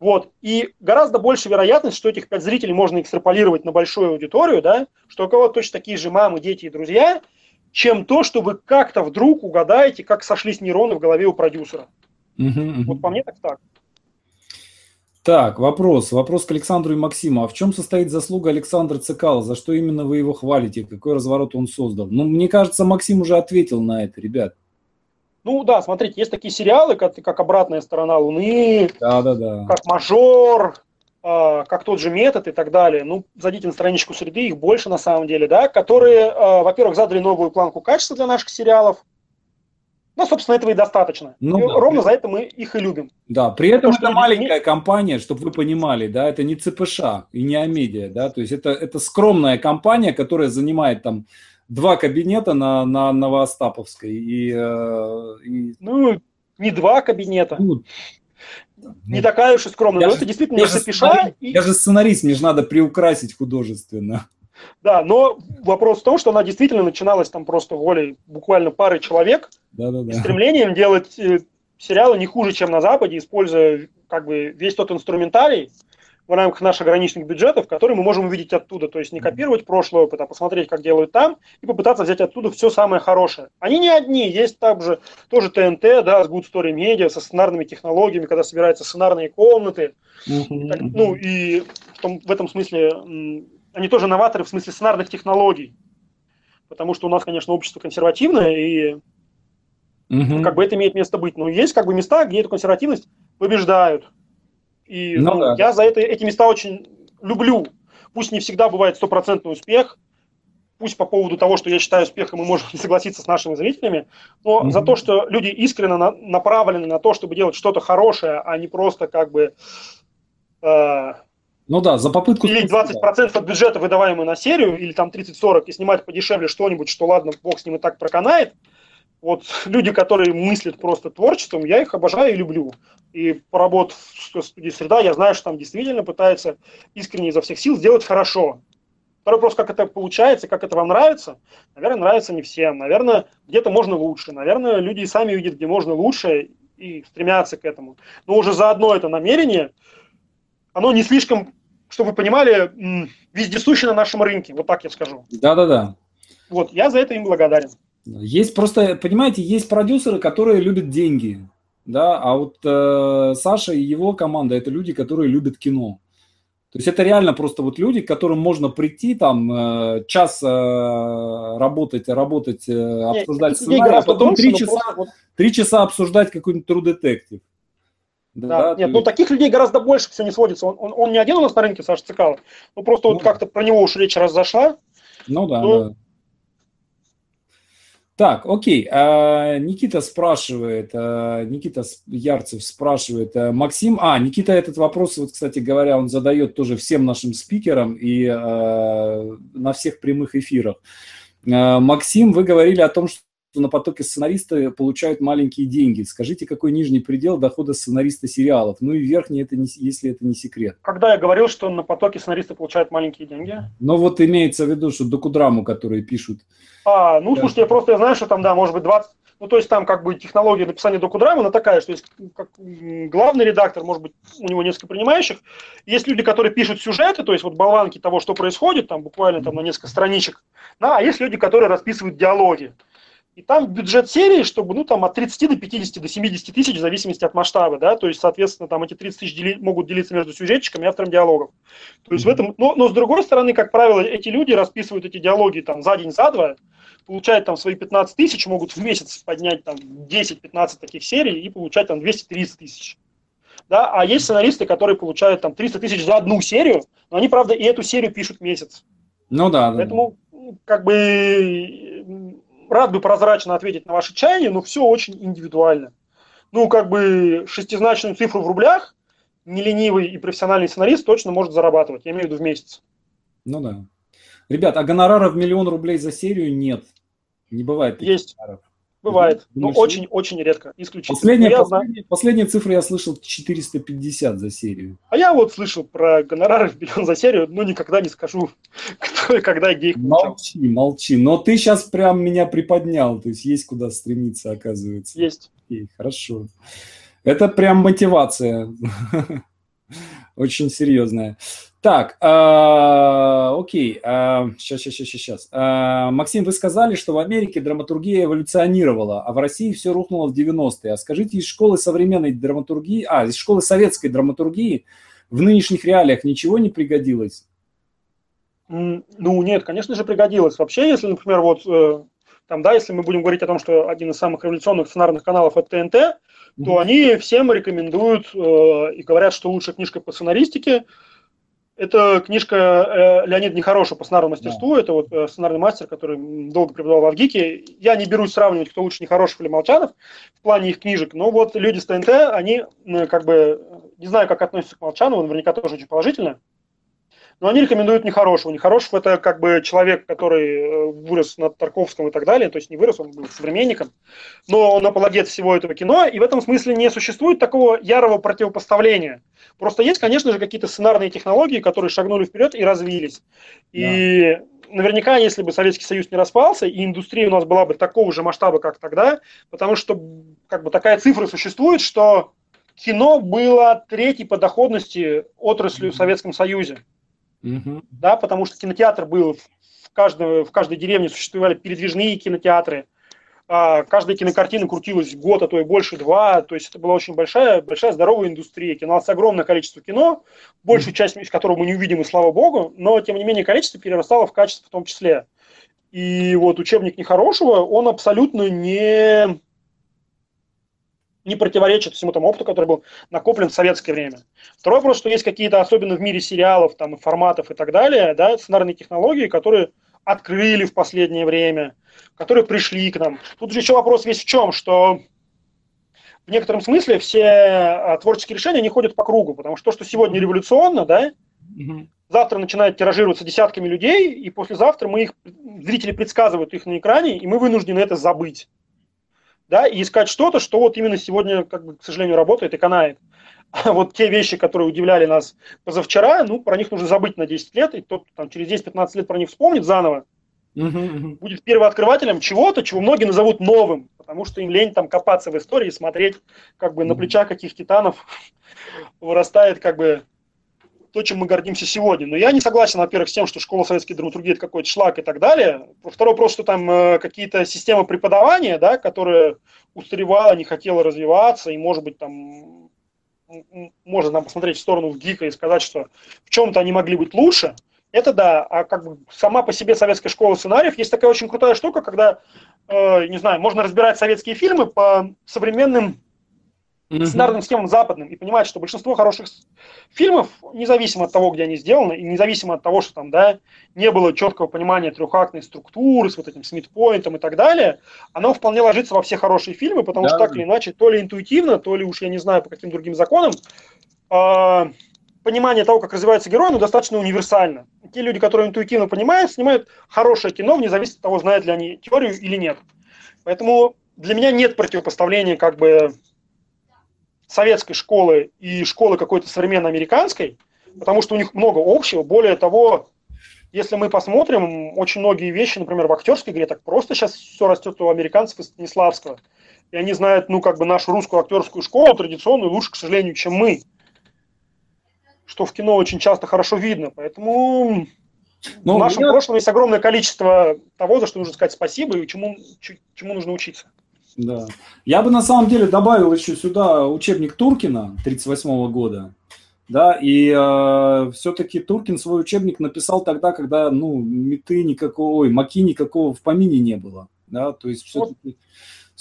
Вот. И гораздо больше вероятность, что этих пять зрителей можно экстраполировать на большую аудиторию, да, что у кого-то точно такие же мамы, дети и друзья, чем то, что вы как-то вдруг угадаете, как сошлись нейроны в голове у продюсера. Угу, вот угу. по мне так так. Так, вопрос. Вопрос к Александру и Максиму. А в чем состоит заслуга Александра Цекало? За что именно вы его хвалите? Какой разворот он создал? Ну, мне кажется, Максим уже ответил на это, ребят. Ну да, смотрите, есть такие сериалы, как, как «Обратная сторона Луны», да, да, да. как «Мажор», как тот же «Метод» и так далее. Ну, зайдите на страничку «Среды», их больше на самом деле, да, которые, во-первых, задали новую планку качества для наших сериалов, Ну, собственно, этого и достаточно. Ну, и да, ровно при... за это мы их и любим. Да, при этом то, это маленькая не... компания, чтобы вы понимали, да, это не ЦПШ и не Амедиа, да, то есть это, это скромная компания, которая занимает там два кабинета на, на Новоостаповской. И, и... Ну, не два кабинета. Ну, не ну, такая уж и скромная. Но же, это действительно не ЦПШ. И... Даже сценарист не же надо приукрасить художественно. Да, но вопрос в том, что она действительно начиналась там просто волей буквально пары человек, да-да-да, и стремлением делать сериалы не хуже, чем на Западе, используя как бы весь тот инструментарий в рамках наших ограниченных бюджетов, которые мы можем увидеть оттуда. То есть не копировать прошлый опыт, а посмотреть, как делают там, и попытаться взять оттуда все самое хорошее. Они не одни, есть также тоже ТНТ, да, с Good Story Media, со сценарными технологиями, когда собираются сценарные комнаты. Mm-hmm. Так, ну и в, том, в этом смысле... Они тоже новаторы в смысле сценарных технологий, потому что у нас, конечно, общество консервативное, и угу. как бы это имеет место быть. Но есть как бы места, где эту консервативность побеждают. И ну, ну, да. я за это, эти места очень люблю. Пусть не всегда бывает стопроцентный успех, пусть по поводу того, что я считаю успехом, мы можем не согласиться с нашими зрителями, но угу. за то, что люди искренне на, направлены на то, чтобы делать что-то хорошее, а не просто как бы... Э, Ну да, за попытку... Или двадцать процентов от бюджета, выдаваемый на серию, или там тридцать-сорок процентов, и снимать подешевле что-нибудь, что ладно, бог с ним и так проканает. Вот люди, которые мыслят просто творчеством, я их обожаю и люблю. И поработав в студии «Среда», я знаю, что там действительно пытаются искренне изо всех сил сделать хорошо. Второй вопрос, как это получается, как это вам нравится? Наверное, нравится не всем. Наверное, где-то можно лучше. Наверное, люди и сами видят, где можно лучше, и стремятся к этому. Но уже заодно это намерение, оно не слишком... Чтобы вы понимали, вездесущий на нашем рынке, вот так я скажу. Да-да-да. Вот, я за это им благодарен. Есть просто, понимаете, есть продюсеры, которые любят деньги, да, а вот э, Саша и его команда – это люди, которые любят кино. То есть это реально просто вот люди, к которым можно прийти, там, э, час э, работать, работать, э, обсуждать сценарий, а потом три часа, вот... часа обсуждать какой-нибудь трудотектив. Да, да, нет, ты... ну таких людей гораздо больше, все не сводится. Он, он, он не один у нас на рынке, Саша Цекало. Ну просто ну, вот как-то про него уж речь раз зашла. Ну да, ну... да. Так, окей. А, Никита спрашивает, а, Никита Ярцев спрашивает, а, Максим... А, Никита этот вопрос, вот, кстати говоря, он задает тоже всем нашим спикерам и а, на всех прямых эфирах. А, Максим, вы говорили о том, что на потоке сценаристы получают маленькие деньги. Скажите, какой нижний предел дохода сценариста сериалов? Ну и верхний, это не, если это не секрет. Когда я говорил, что на потоке сценаристы получают маленькие деньги? Ну вот имеется в виду, что докудраму, которые пишут. А, ну да. Слушайте, я просто я знаю, что там, да, может быть, двадцать... Ну то есть там как бы технология написания докудрамы, она такая, что есть как главный редактор, может быть, у него несколько принимающих. Есть люди, которые пишут сюжеты, то есть вот болванки того, что происходит, там буквально там на несколько страничек. Да, а есть люди, которые расписывают диалоги. И там бюджет серии, чтобы, ну, там, от тридцати до пятидесяти, до семидесяти тысяч, в зависимости от масштаба, да, то есть, соответственно, там эти тридцать тысяч дели... могут делиться между сюжетчиками и автором диалогов. То есть, mm-hmm. в этом, но, но, с другой стороны, как правило, эти люди расписывают эти диалоги, там, за день, за два, получают, там, свои пятнадцать тысяч, могут в месяц поднять, там, десять-пятнадцать таких серий и получать, там, двести-триста тысяч. Да, а есть сценаристы, которые получают, там, триста тысяч за одну серию, но они, правда, и эту серию пишут месяц. Ну, да. Поэтому, да. как бы... Рад бы прозрачно ответить на ваши чаяния, но все очень индивидуально. Ну, как бы шестизначную цифру в рублях неленивый и профессиональный сценарист точно может зарабатывать, я имею в виду в месяц. Ну да. Ребят, а гонорара в миллион рублей за серию нет? Не бывает таких Есть. Гонораров. Бывает, Думаешь, но очень-очень редко, исключительно. Последняя, последняя, последняя цифра я слышал четыреста пятьдесят за серию. А я вот слышал про гонорары в миллион за серию, но никогда не скажу, кто и когда и где их получал. Молчи, молчи, но ты сейчас прям меня приподнял, то есть есть куда стремиться, оказывается. Есть. Окей, хорошо. Это прям мотивация, очень серьезная. Так, э, окей, э, сейчас, сейчас, сейчас, сейчас. Э, Максим, вы сказали, что в Америке драматургия эволюционировала, а в России все рухнуло в девяностые. А скажите, из школы современной драматургии, а, из школы советской драматургии в нынешних реалиях ничего не пригодилось? Ну, нет, конечно же, пригодилось. Вообще, если, например, вот, э, там, да, если мы будем говорить о том, что один из самых революционных сценарных каналов – это ТНТ, mm-hmm. то они всем рекомендуют э, и говорят, что лучшая книжка по сценаристике – Это книжка Леонида Нехорошего по сценарному мастерству. Да. Это вот сценарный мастер, который долго преподавал во ВГИКе. Я не берусь сравнивать, кто лучше, Нехорошев или Молчанов в плане их книжек, но вот люди с ТНТ, они как бы, не знаю, как относятся к Молчанову, наверняка тоже очень положительно, но они рекомендуют Нехорошего. Нехорошев – это как бы человек, который вырос над Тарковским и так далее, то есть не вырос, он был современником, но он апологет всего этого кино, и в этом смысле не существует такого ярого противопоставления. Просто есть, конечно же, какие-то сценарные технологии, которые шагнули вперед и развились. И да. Наверняка, если бы Советский Союз не распался, и индустрия у нас была бы такого же масштаба, как тогда, потому что как бы такая цифра существует, что кино было третьей по доходности отраслью в Советском Союзе. Uh-huh. Да, потому что кинотеатр был, в, каждом, в каждой деревне существовали передвижные кинотеатры, а, каждая кинокартина крутилась год, а то и больше два, то есть это была очень большая, большая здоровая индустрия. Кино, у нас огромное количество кино, большую uh-huh. часть из которого мы не увидим, и слава богу, но тем не менее количество перерастало в качество в том числе. И вот учебник Нехорошего, он абсолютно не... не противоречит всему тому опыту, который был накоплен в советское время. Второй вопрос, что есть какие-то, особенно в мире сериалов, там, форматов и так далее, да, сценарные технологии, которые открыли в последнее время, которые пришли к нам. Тут же еще вопрос весь в чем, что в некотором смысле все творческие решения, они ходят по кругу, потому что то, что сегодня революционно, да, угу. завтра начинает тиражироваться десятками людей, и послезавтра мы их, зрители предсказывают их на экране, и мы вынуждены это забыть. Да, и искать что-то, что вот именно сегодня, как бы, к сожалению, работает и канает. А вот те вещи, которые удивляли нас позавчера, ну, про них нужно забыть на десять лет, и тот, там, через десять-пятнадцать лет про них вспомнит заново, uh-huh. будет первооткрывателем чего-то, чего многие назовут новым, потому что им лень там копаться в истории и смотреть, как бы, на плечах каких титанов вырастает, как бы, то, чем мы гордимся сегодня. Но я не согласен, во-первых, с тем, что школа советской драматургии – это какой-то шлак и так далее. Второй вопрос, что там э, какие-то системы преподавания, да, которая устаревала, не хотела развиваться, и, может быть, там, можно там, посмотреть в сторону ВГИКа и сказать, что в чем-то они могли быть лучше. Это да, а как бы сама по себе советская школа сценариев, есть такая очень крутая штука, когда, э, не знаю, можно разбирать советские фильмы по современным сценарным схемам западным, и понимать, что большинство хороших фильмов, независимо от того, где они сделаны, и независимо от того, что там, да, не было четкого понимания трехактной структуры с вот этим мидпоинтом и так далее, оно вполне ложится во все хорошие фильмы, потому да. что так или иначе, то ли интуитивно, то ли уж я не знаю по каким другим законам, э, понимание того, как развивается герой, ну, достаточно универсально. Те люди, которые интуитивно понимают, снимают хорошее кино, вне зависимости от того, знают ли они теорию или нет. Поэтому для меня нет противопоставления, как бы, советской школы и школы какой-то современно-американской, потому что у них много общего. Более того, если мы посмотрим, очень многие вещи, например, в актерской игре, так просто сейчас все растет у американцев и Станиславского. И они знают, ну, как бы, нашу русскую актерскую школу, традиционную, лучше, к сожалению, чем мы. Что в кино очень часто хорошо видно. Поэтому Но в нашем меня... прошлом есть огромное количество того, за что нужно сказать спасибо и чему, чему нужно учиться. Да. Я бы на самом деле добавил еще сюда учебник Туркина тридцать восьмого года, да, и э, все-таки Туркин свой учебник написал тогда, когда, ну, меты никакого, ой, маки никакого в помине не было, да, то есть все-таки...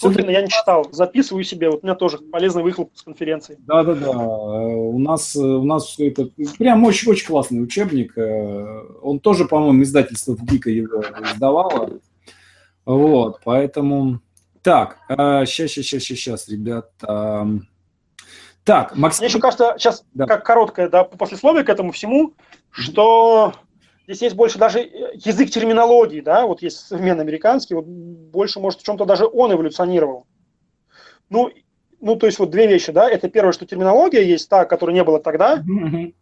Вот. Туркина я не читал, записываю себе, вот у меня тоже полезный выхлоп с конференции. Да-да-да, у нас, у нас все это, прям очень-очень классный учебник, он тоже, по-моему, издательство ВГИКа его издавало, вот, поэтому... Так, сейчас, сейчас, сейчас, ребят. Так, Максим. Мне еще кажется, сейчас да. как короткое, да, послесловие к этому всему, что здесь есть больше даже язык терминологии, да, вот есть современный американский, вот больше, может, в чем-то даже он эволюционировал. Ну, ну, то есть вот две вещи, да, это первое, что терминология есть та, которой не было тогда, mm-hmm.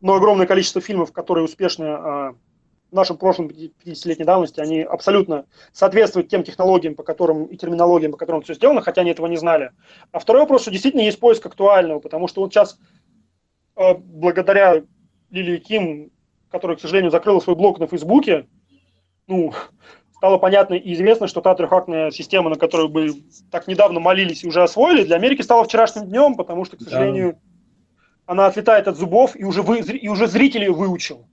но огромное количество фильмов, которые успешно... в нашем прошлом пятидесятилетней давности, они абсолютно соответствуют тем технологиям, по которым и терминологиям, по которым все сделано, хотя они этого не знали. А второй вопрос, что действительно есть поиск актуального, потому что вот сейчас, благодаря Лилии Ким, которая, к сожалению, закрыла свой блог на Фейсбуке, ну, стало понятно и известно, что та трехактная система, на которую бы так недавно молились и уже освоили, для Америки стала вчерашним днем, потому что, к сожалению, да. она отлетает от зубов, и уже, вы, и уже зритель ее выучил.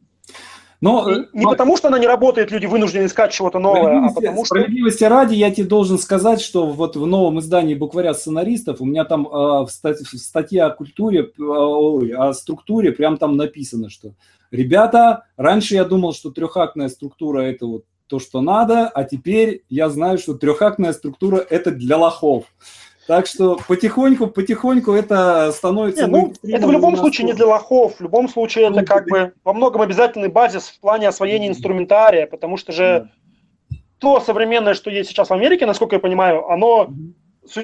Но, не но... потому, что она не работает, люди вынуждены искать чего-то новое, а потому что... Справедливости ради, я тебе должен сказать, что вот в новом издании «Букваря сценаристов» у меня там э, в, стать, в статье о культуре, о, о структуре прям там написано, что ребята, раньше я думал, что трехактная структура – это вот то, что надо, а теперь я знаю, что трехактная структура – это для лохов. Так что потихоньку, потихоньку это становится... Не, ну, это в любом случае не для лохов, в любом случае это как бы во многом обязательный базис в плане освоения инструментария, потому что же то современное, что есть сейчас в Америке, насколько я понимаю, оно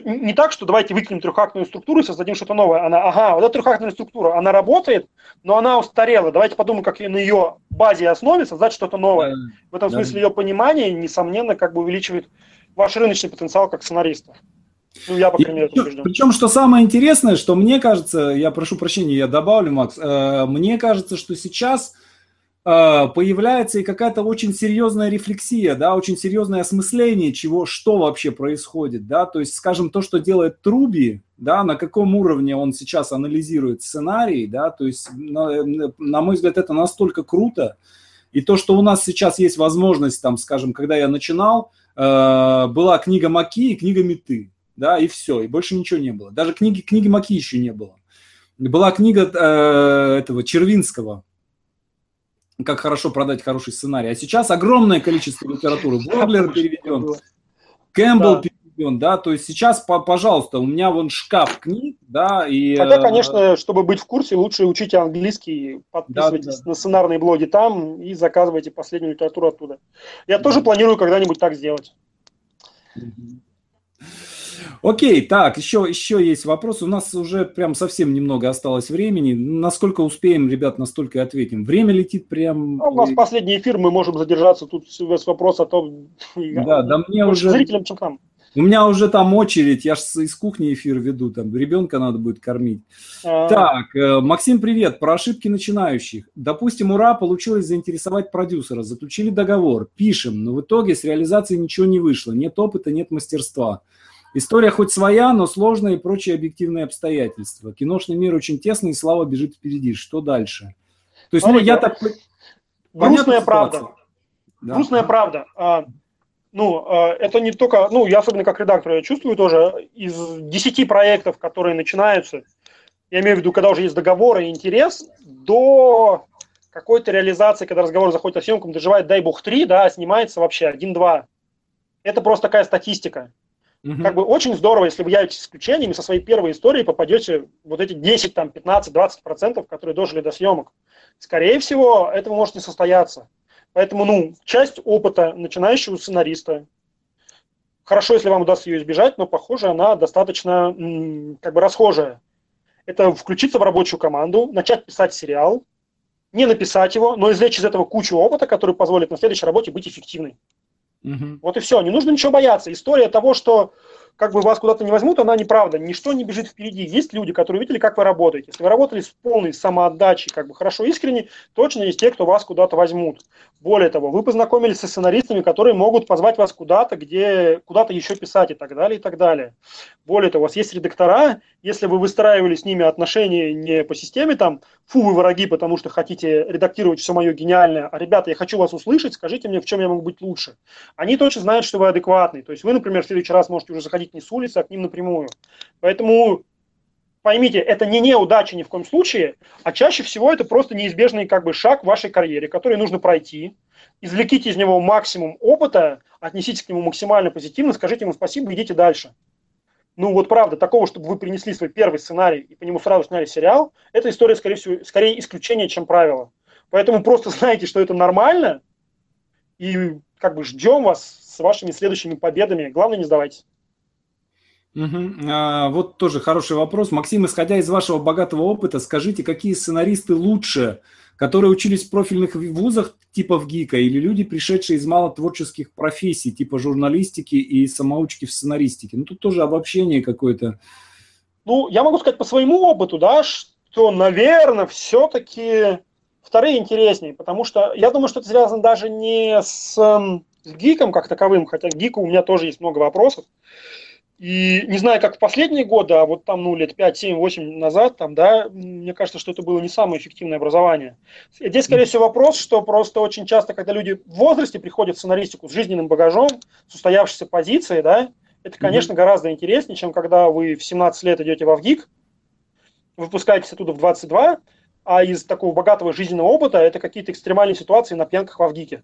не так, что давайте выкинем трехактную структуру и создадим что-то новое. Она, ага, вот эта трехактная структура, она работает, но она устарела. Давайте подумаем, как на ее базе и основе создать что-то новое. Да, в этом да. смысле ее понимание, несомненно, как бы увеличивает ваш рыночный потенциал как сценариста. Ну, я, по крайней мере, убежден. Причем, что самое интересное, что мне кажется, я прошу прощения, я добавлю, Макс, э, мне кажется, что сейчас... появляется и какая-то очень серьезная рефлексия, да, очень серьезное осмысление, чего, что вообще происходит, да, то есть, скажем, то, что делает Труби, да, на каком уровне он сейчас анализирует сценарий, да, то есть, на, на мой взгляд, это настолько круто, и то, что у нас сейчас есть возможность, там, скажем, когда я начинал, э, была книга Маки и книга Меты, да, и все, и больше ничего не было, даже книги, книги Маки еще не было, была книга э, этого Червинского, как хорошо продать хороший сценарий. А сейчас огромное количество литературы. Бодлер переведен, Кэмпбелл да. переведен, да, то есть сейчас, пожалуйста, у меня вон шкаф книг, да, и... Хотя, конечно, чтобы быть в курсе, лучше учите английский, подписывайтесь да, да. на сценарные блоги там и заказывайте последнюю литературу оттуда. Я да. тоже планирую когда-нибудь так сделать. Окей, так, еще, еще есть вопрос. У нас уже прям совсем немного осталось времени. Насколько успеем, ребят, настолько и ответим. Время летит прям... А у нас последний эфир, мы можем задержаться. Тут вопрос о том... Да, да мне уже... Зрителям, чем там. У меня уже там очередь. Я же из кухни эфир веду. Там ребенка надо будет кормить. А-а-а. Так, Максим, привет. Про ошибки начинающих. Допустим, ура, получилось заинтересовать продюсера. Заключили договор. Пишем. Но в итоге с реализацией ничего не вышло. Нет опыта, нет мастерства. История хоть своя, но сложные и прочие объективные обстоятельства. Киношный мир очень тесный, и слава бежит впереди. Что дальше? То есть, ну, я так... Грустная правда. Да. Грустная правда. А, ну, а, это не только... Ну, я особенно как редактор, я чувствую тоже, из десяти проектов, которые начинаются, я имею в виду, когда уже есть договор и интерес, до какой-то реализации, когда разговор заходит о съемках, доживает, дай бог, три, да, снимается вообще один-два. Это просто такая статистика. Угу. Как бы очень здорово, если вы явитесь исключениями, со своей первой историей попадете вот эти десять, там, пятнадцать, двадцать процентов, которые дожили до съемок. Скорее всего, этого может не состояться. Поэтому, ну, часть опыта начинающего сценариста. Хорошо, если вам удастся ее избежать, но, похоже, она достаточно, как бы, расхожая. Это включиться в рабочую команду, начать писать сериал, не написать его, но извлечь из этого кучу опыта, который позволит на следующей работе быть эффективной. Угу. Вот и все, не нужно ничего бояться. История того, что как бы вас куда-то не возьмут, она неправда. Ничто не бежит впереди. Есть люди, которые видели, как вы работаете. Если вы работали с полной самоотдачей, как бы хорошо, искренне, точно есть те, кто вас куда-то возьмут. Более того, вы познакомились со сценаристами, которые могут позвать вас куда-то, где куда-то еще писать и так далее, и так далее. Более того, у вас есть редактора, если вы выстраивали с ними отношения не по системе, там, фу, вы враги, потому что хотите редактировать все мое гениальное, а, ребята, я хочу вас услышать, скажите мне, в чем я могу быть лучше. Они точно знают, что вы адекватный. То есть вы, например, в следующий раз можете уже заходить не с улицы, а к ним напрямую. Поэтому поймите, это не неудача ни в коем случае, а чаще всего это просто неизбежный как бы шаг в вашей карьере, который нужно пройти. Извлеките из него максимум опыта, отнеситесь к нему максимально позитивно, скажите ему спасибо, идите дальше. Ну вот правда, такого, чтобы вы принесли свой первый сценарий и по нему сразу сняли сериал, это история, скорее всего, скорее исключение, чем правило. Поэтому просто знайте, что это нормально, и как бы ждем вас с вашими следующими победами. Главное, не сдавайтесь. Угу. А, вот тоже хороший вопрос. Максим, исходя из вашего богатого опыта, скажите, какие сценаристы лучше, которые учились в профильных вузах типа ВГИКа или люди, пришедшие из малотворческих профессий типа журналистики и самоучки в сценаристике? Ну, тут тоже обобщение какое-то. Ну, я могу сказать по своему опыту, да, что, наверное, все-таки вторые интереснее, потому что я думаю, что это связано даже не с, с ВГИКом как таковым, хотя к ВГИКу у меня тоже есть много вопросов. И не знаю, как в последние годы, а вот там, ну, лет пять, семь, восемь назад, там, да, мне кажется, что это было не самое эффективное образование. Здесь, скорее всего, вопрос, что просто очень часто, когда люди в возрасте приходят в сценаристику с жизненным багажом, с устоявшейся позицией, да, это, конечно, гораздо интереснее, чем когда вы в семнадцать лет идете во ВГИК, выпускаетесь оттуда в двадцать два, а из такого богатого жизненного опыта это какие-то экстремальные ситуации на пьянках во ВГИКе.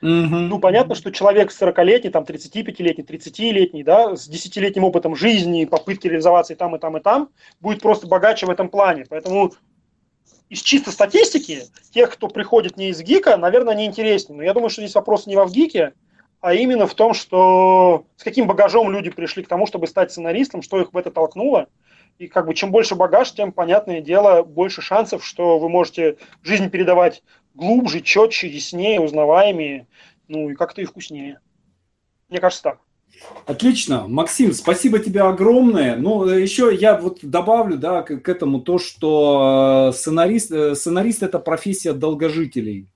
Mm-hmm. Ну, понятно, что человек сорокалетний, там, тридцатипятилетний, тридцатилетний, да, с десятилетним опытом жизни, попытки реализоваться и там, и там, и там, будет просто богаче в этом плане. Поэтому из чисто статистики тех, кто приходит не из ВГИКа, наверное, они интереснее. Но я думаю, что здесь вопрос не во ВГИКе, а именно в том, что с каким багажом люди пришли к тому, чтобы стать сценаристом, что их в это толкнуло. И как бы чем больше багаж, тем, понятное дело, больше шансов, что вы можете жизнь передавать глубже, четче, яснее, узнаваемее, ну и как-то и вкуснее. Мне кажется, так. Отлично. Максим, спасибо тебе огромное. Ну, еще я вот добавлю, да, к этому то, что сценарист, сценарист – это профессия долгожителей.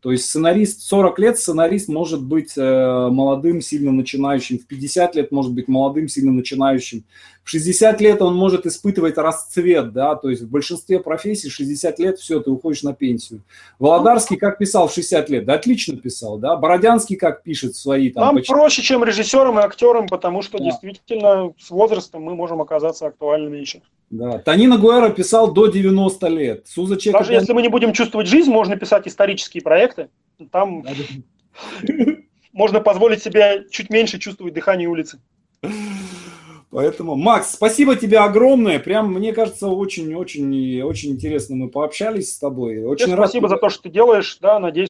То есть сценарист сорок лет, сценарист может быть молодым, сильно начинающим, в пятьдесят лет может быть молодым, сильно начинающим. В шестьдесят лет он может испытывать расцвет, да, то есть в большинстве профессий шестьдесят лет, все, ты уходишь на пенсию. Володарский как писал в шестьдесят лет? Да отлично писал, да. Бородянский как пишет свои там... Нам почти... проще, чем режиссерам и актерам, потому что да. действительно с возрастом мы можем оказаться актуальными еще. Да. Танина Гуэра писал до девяноста лет. Суза Чека... Даже если мы не будем чувствовать жизнь, можно писать исторические проекты. Там можно позволить себе чуть меньше чувствовать дыхание улицы. Поэтому, Макс, спасибо тебе огромное. Прям, мне кажется, очень-очень очень интересно мы пообщались с тобой. Очень рад... Спасибо за то, что ты делаешь. Да, надеюсь,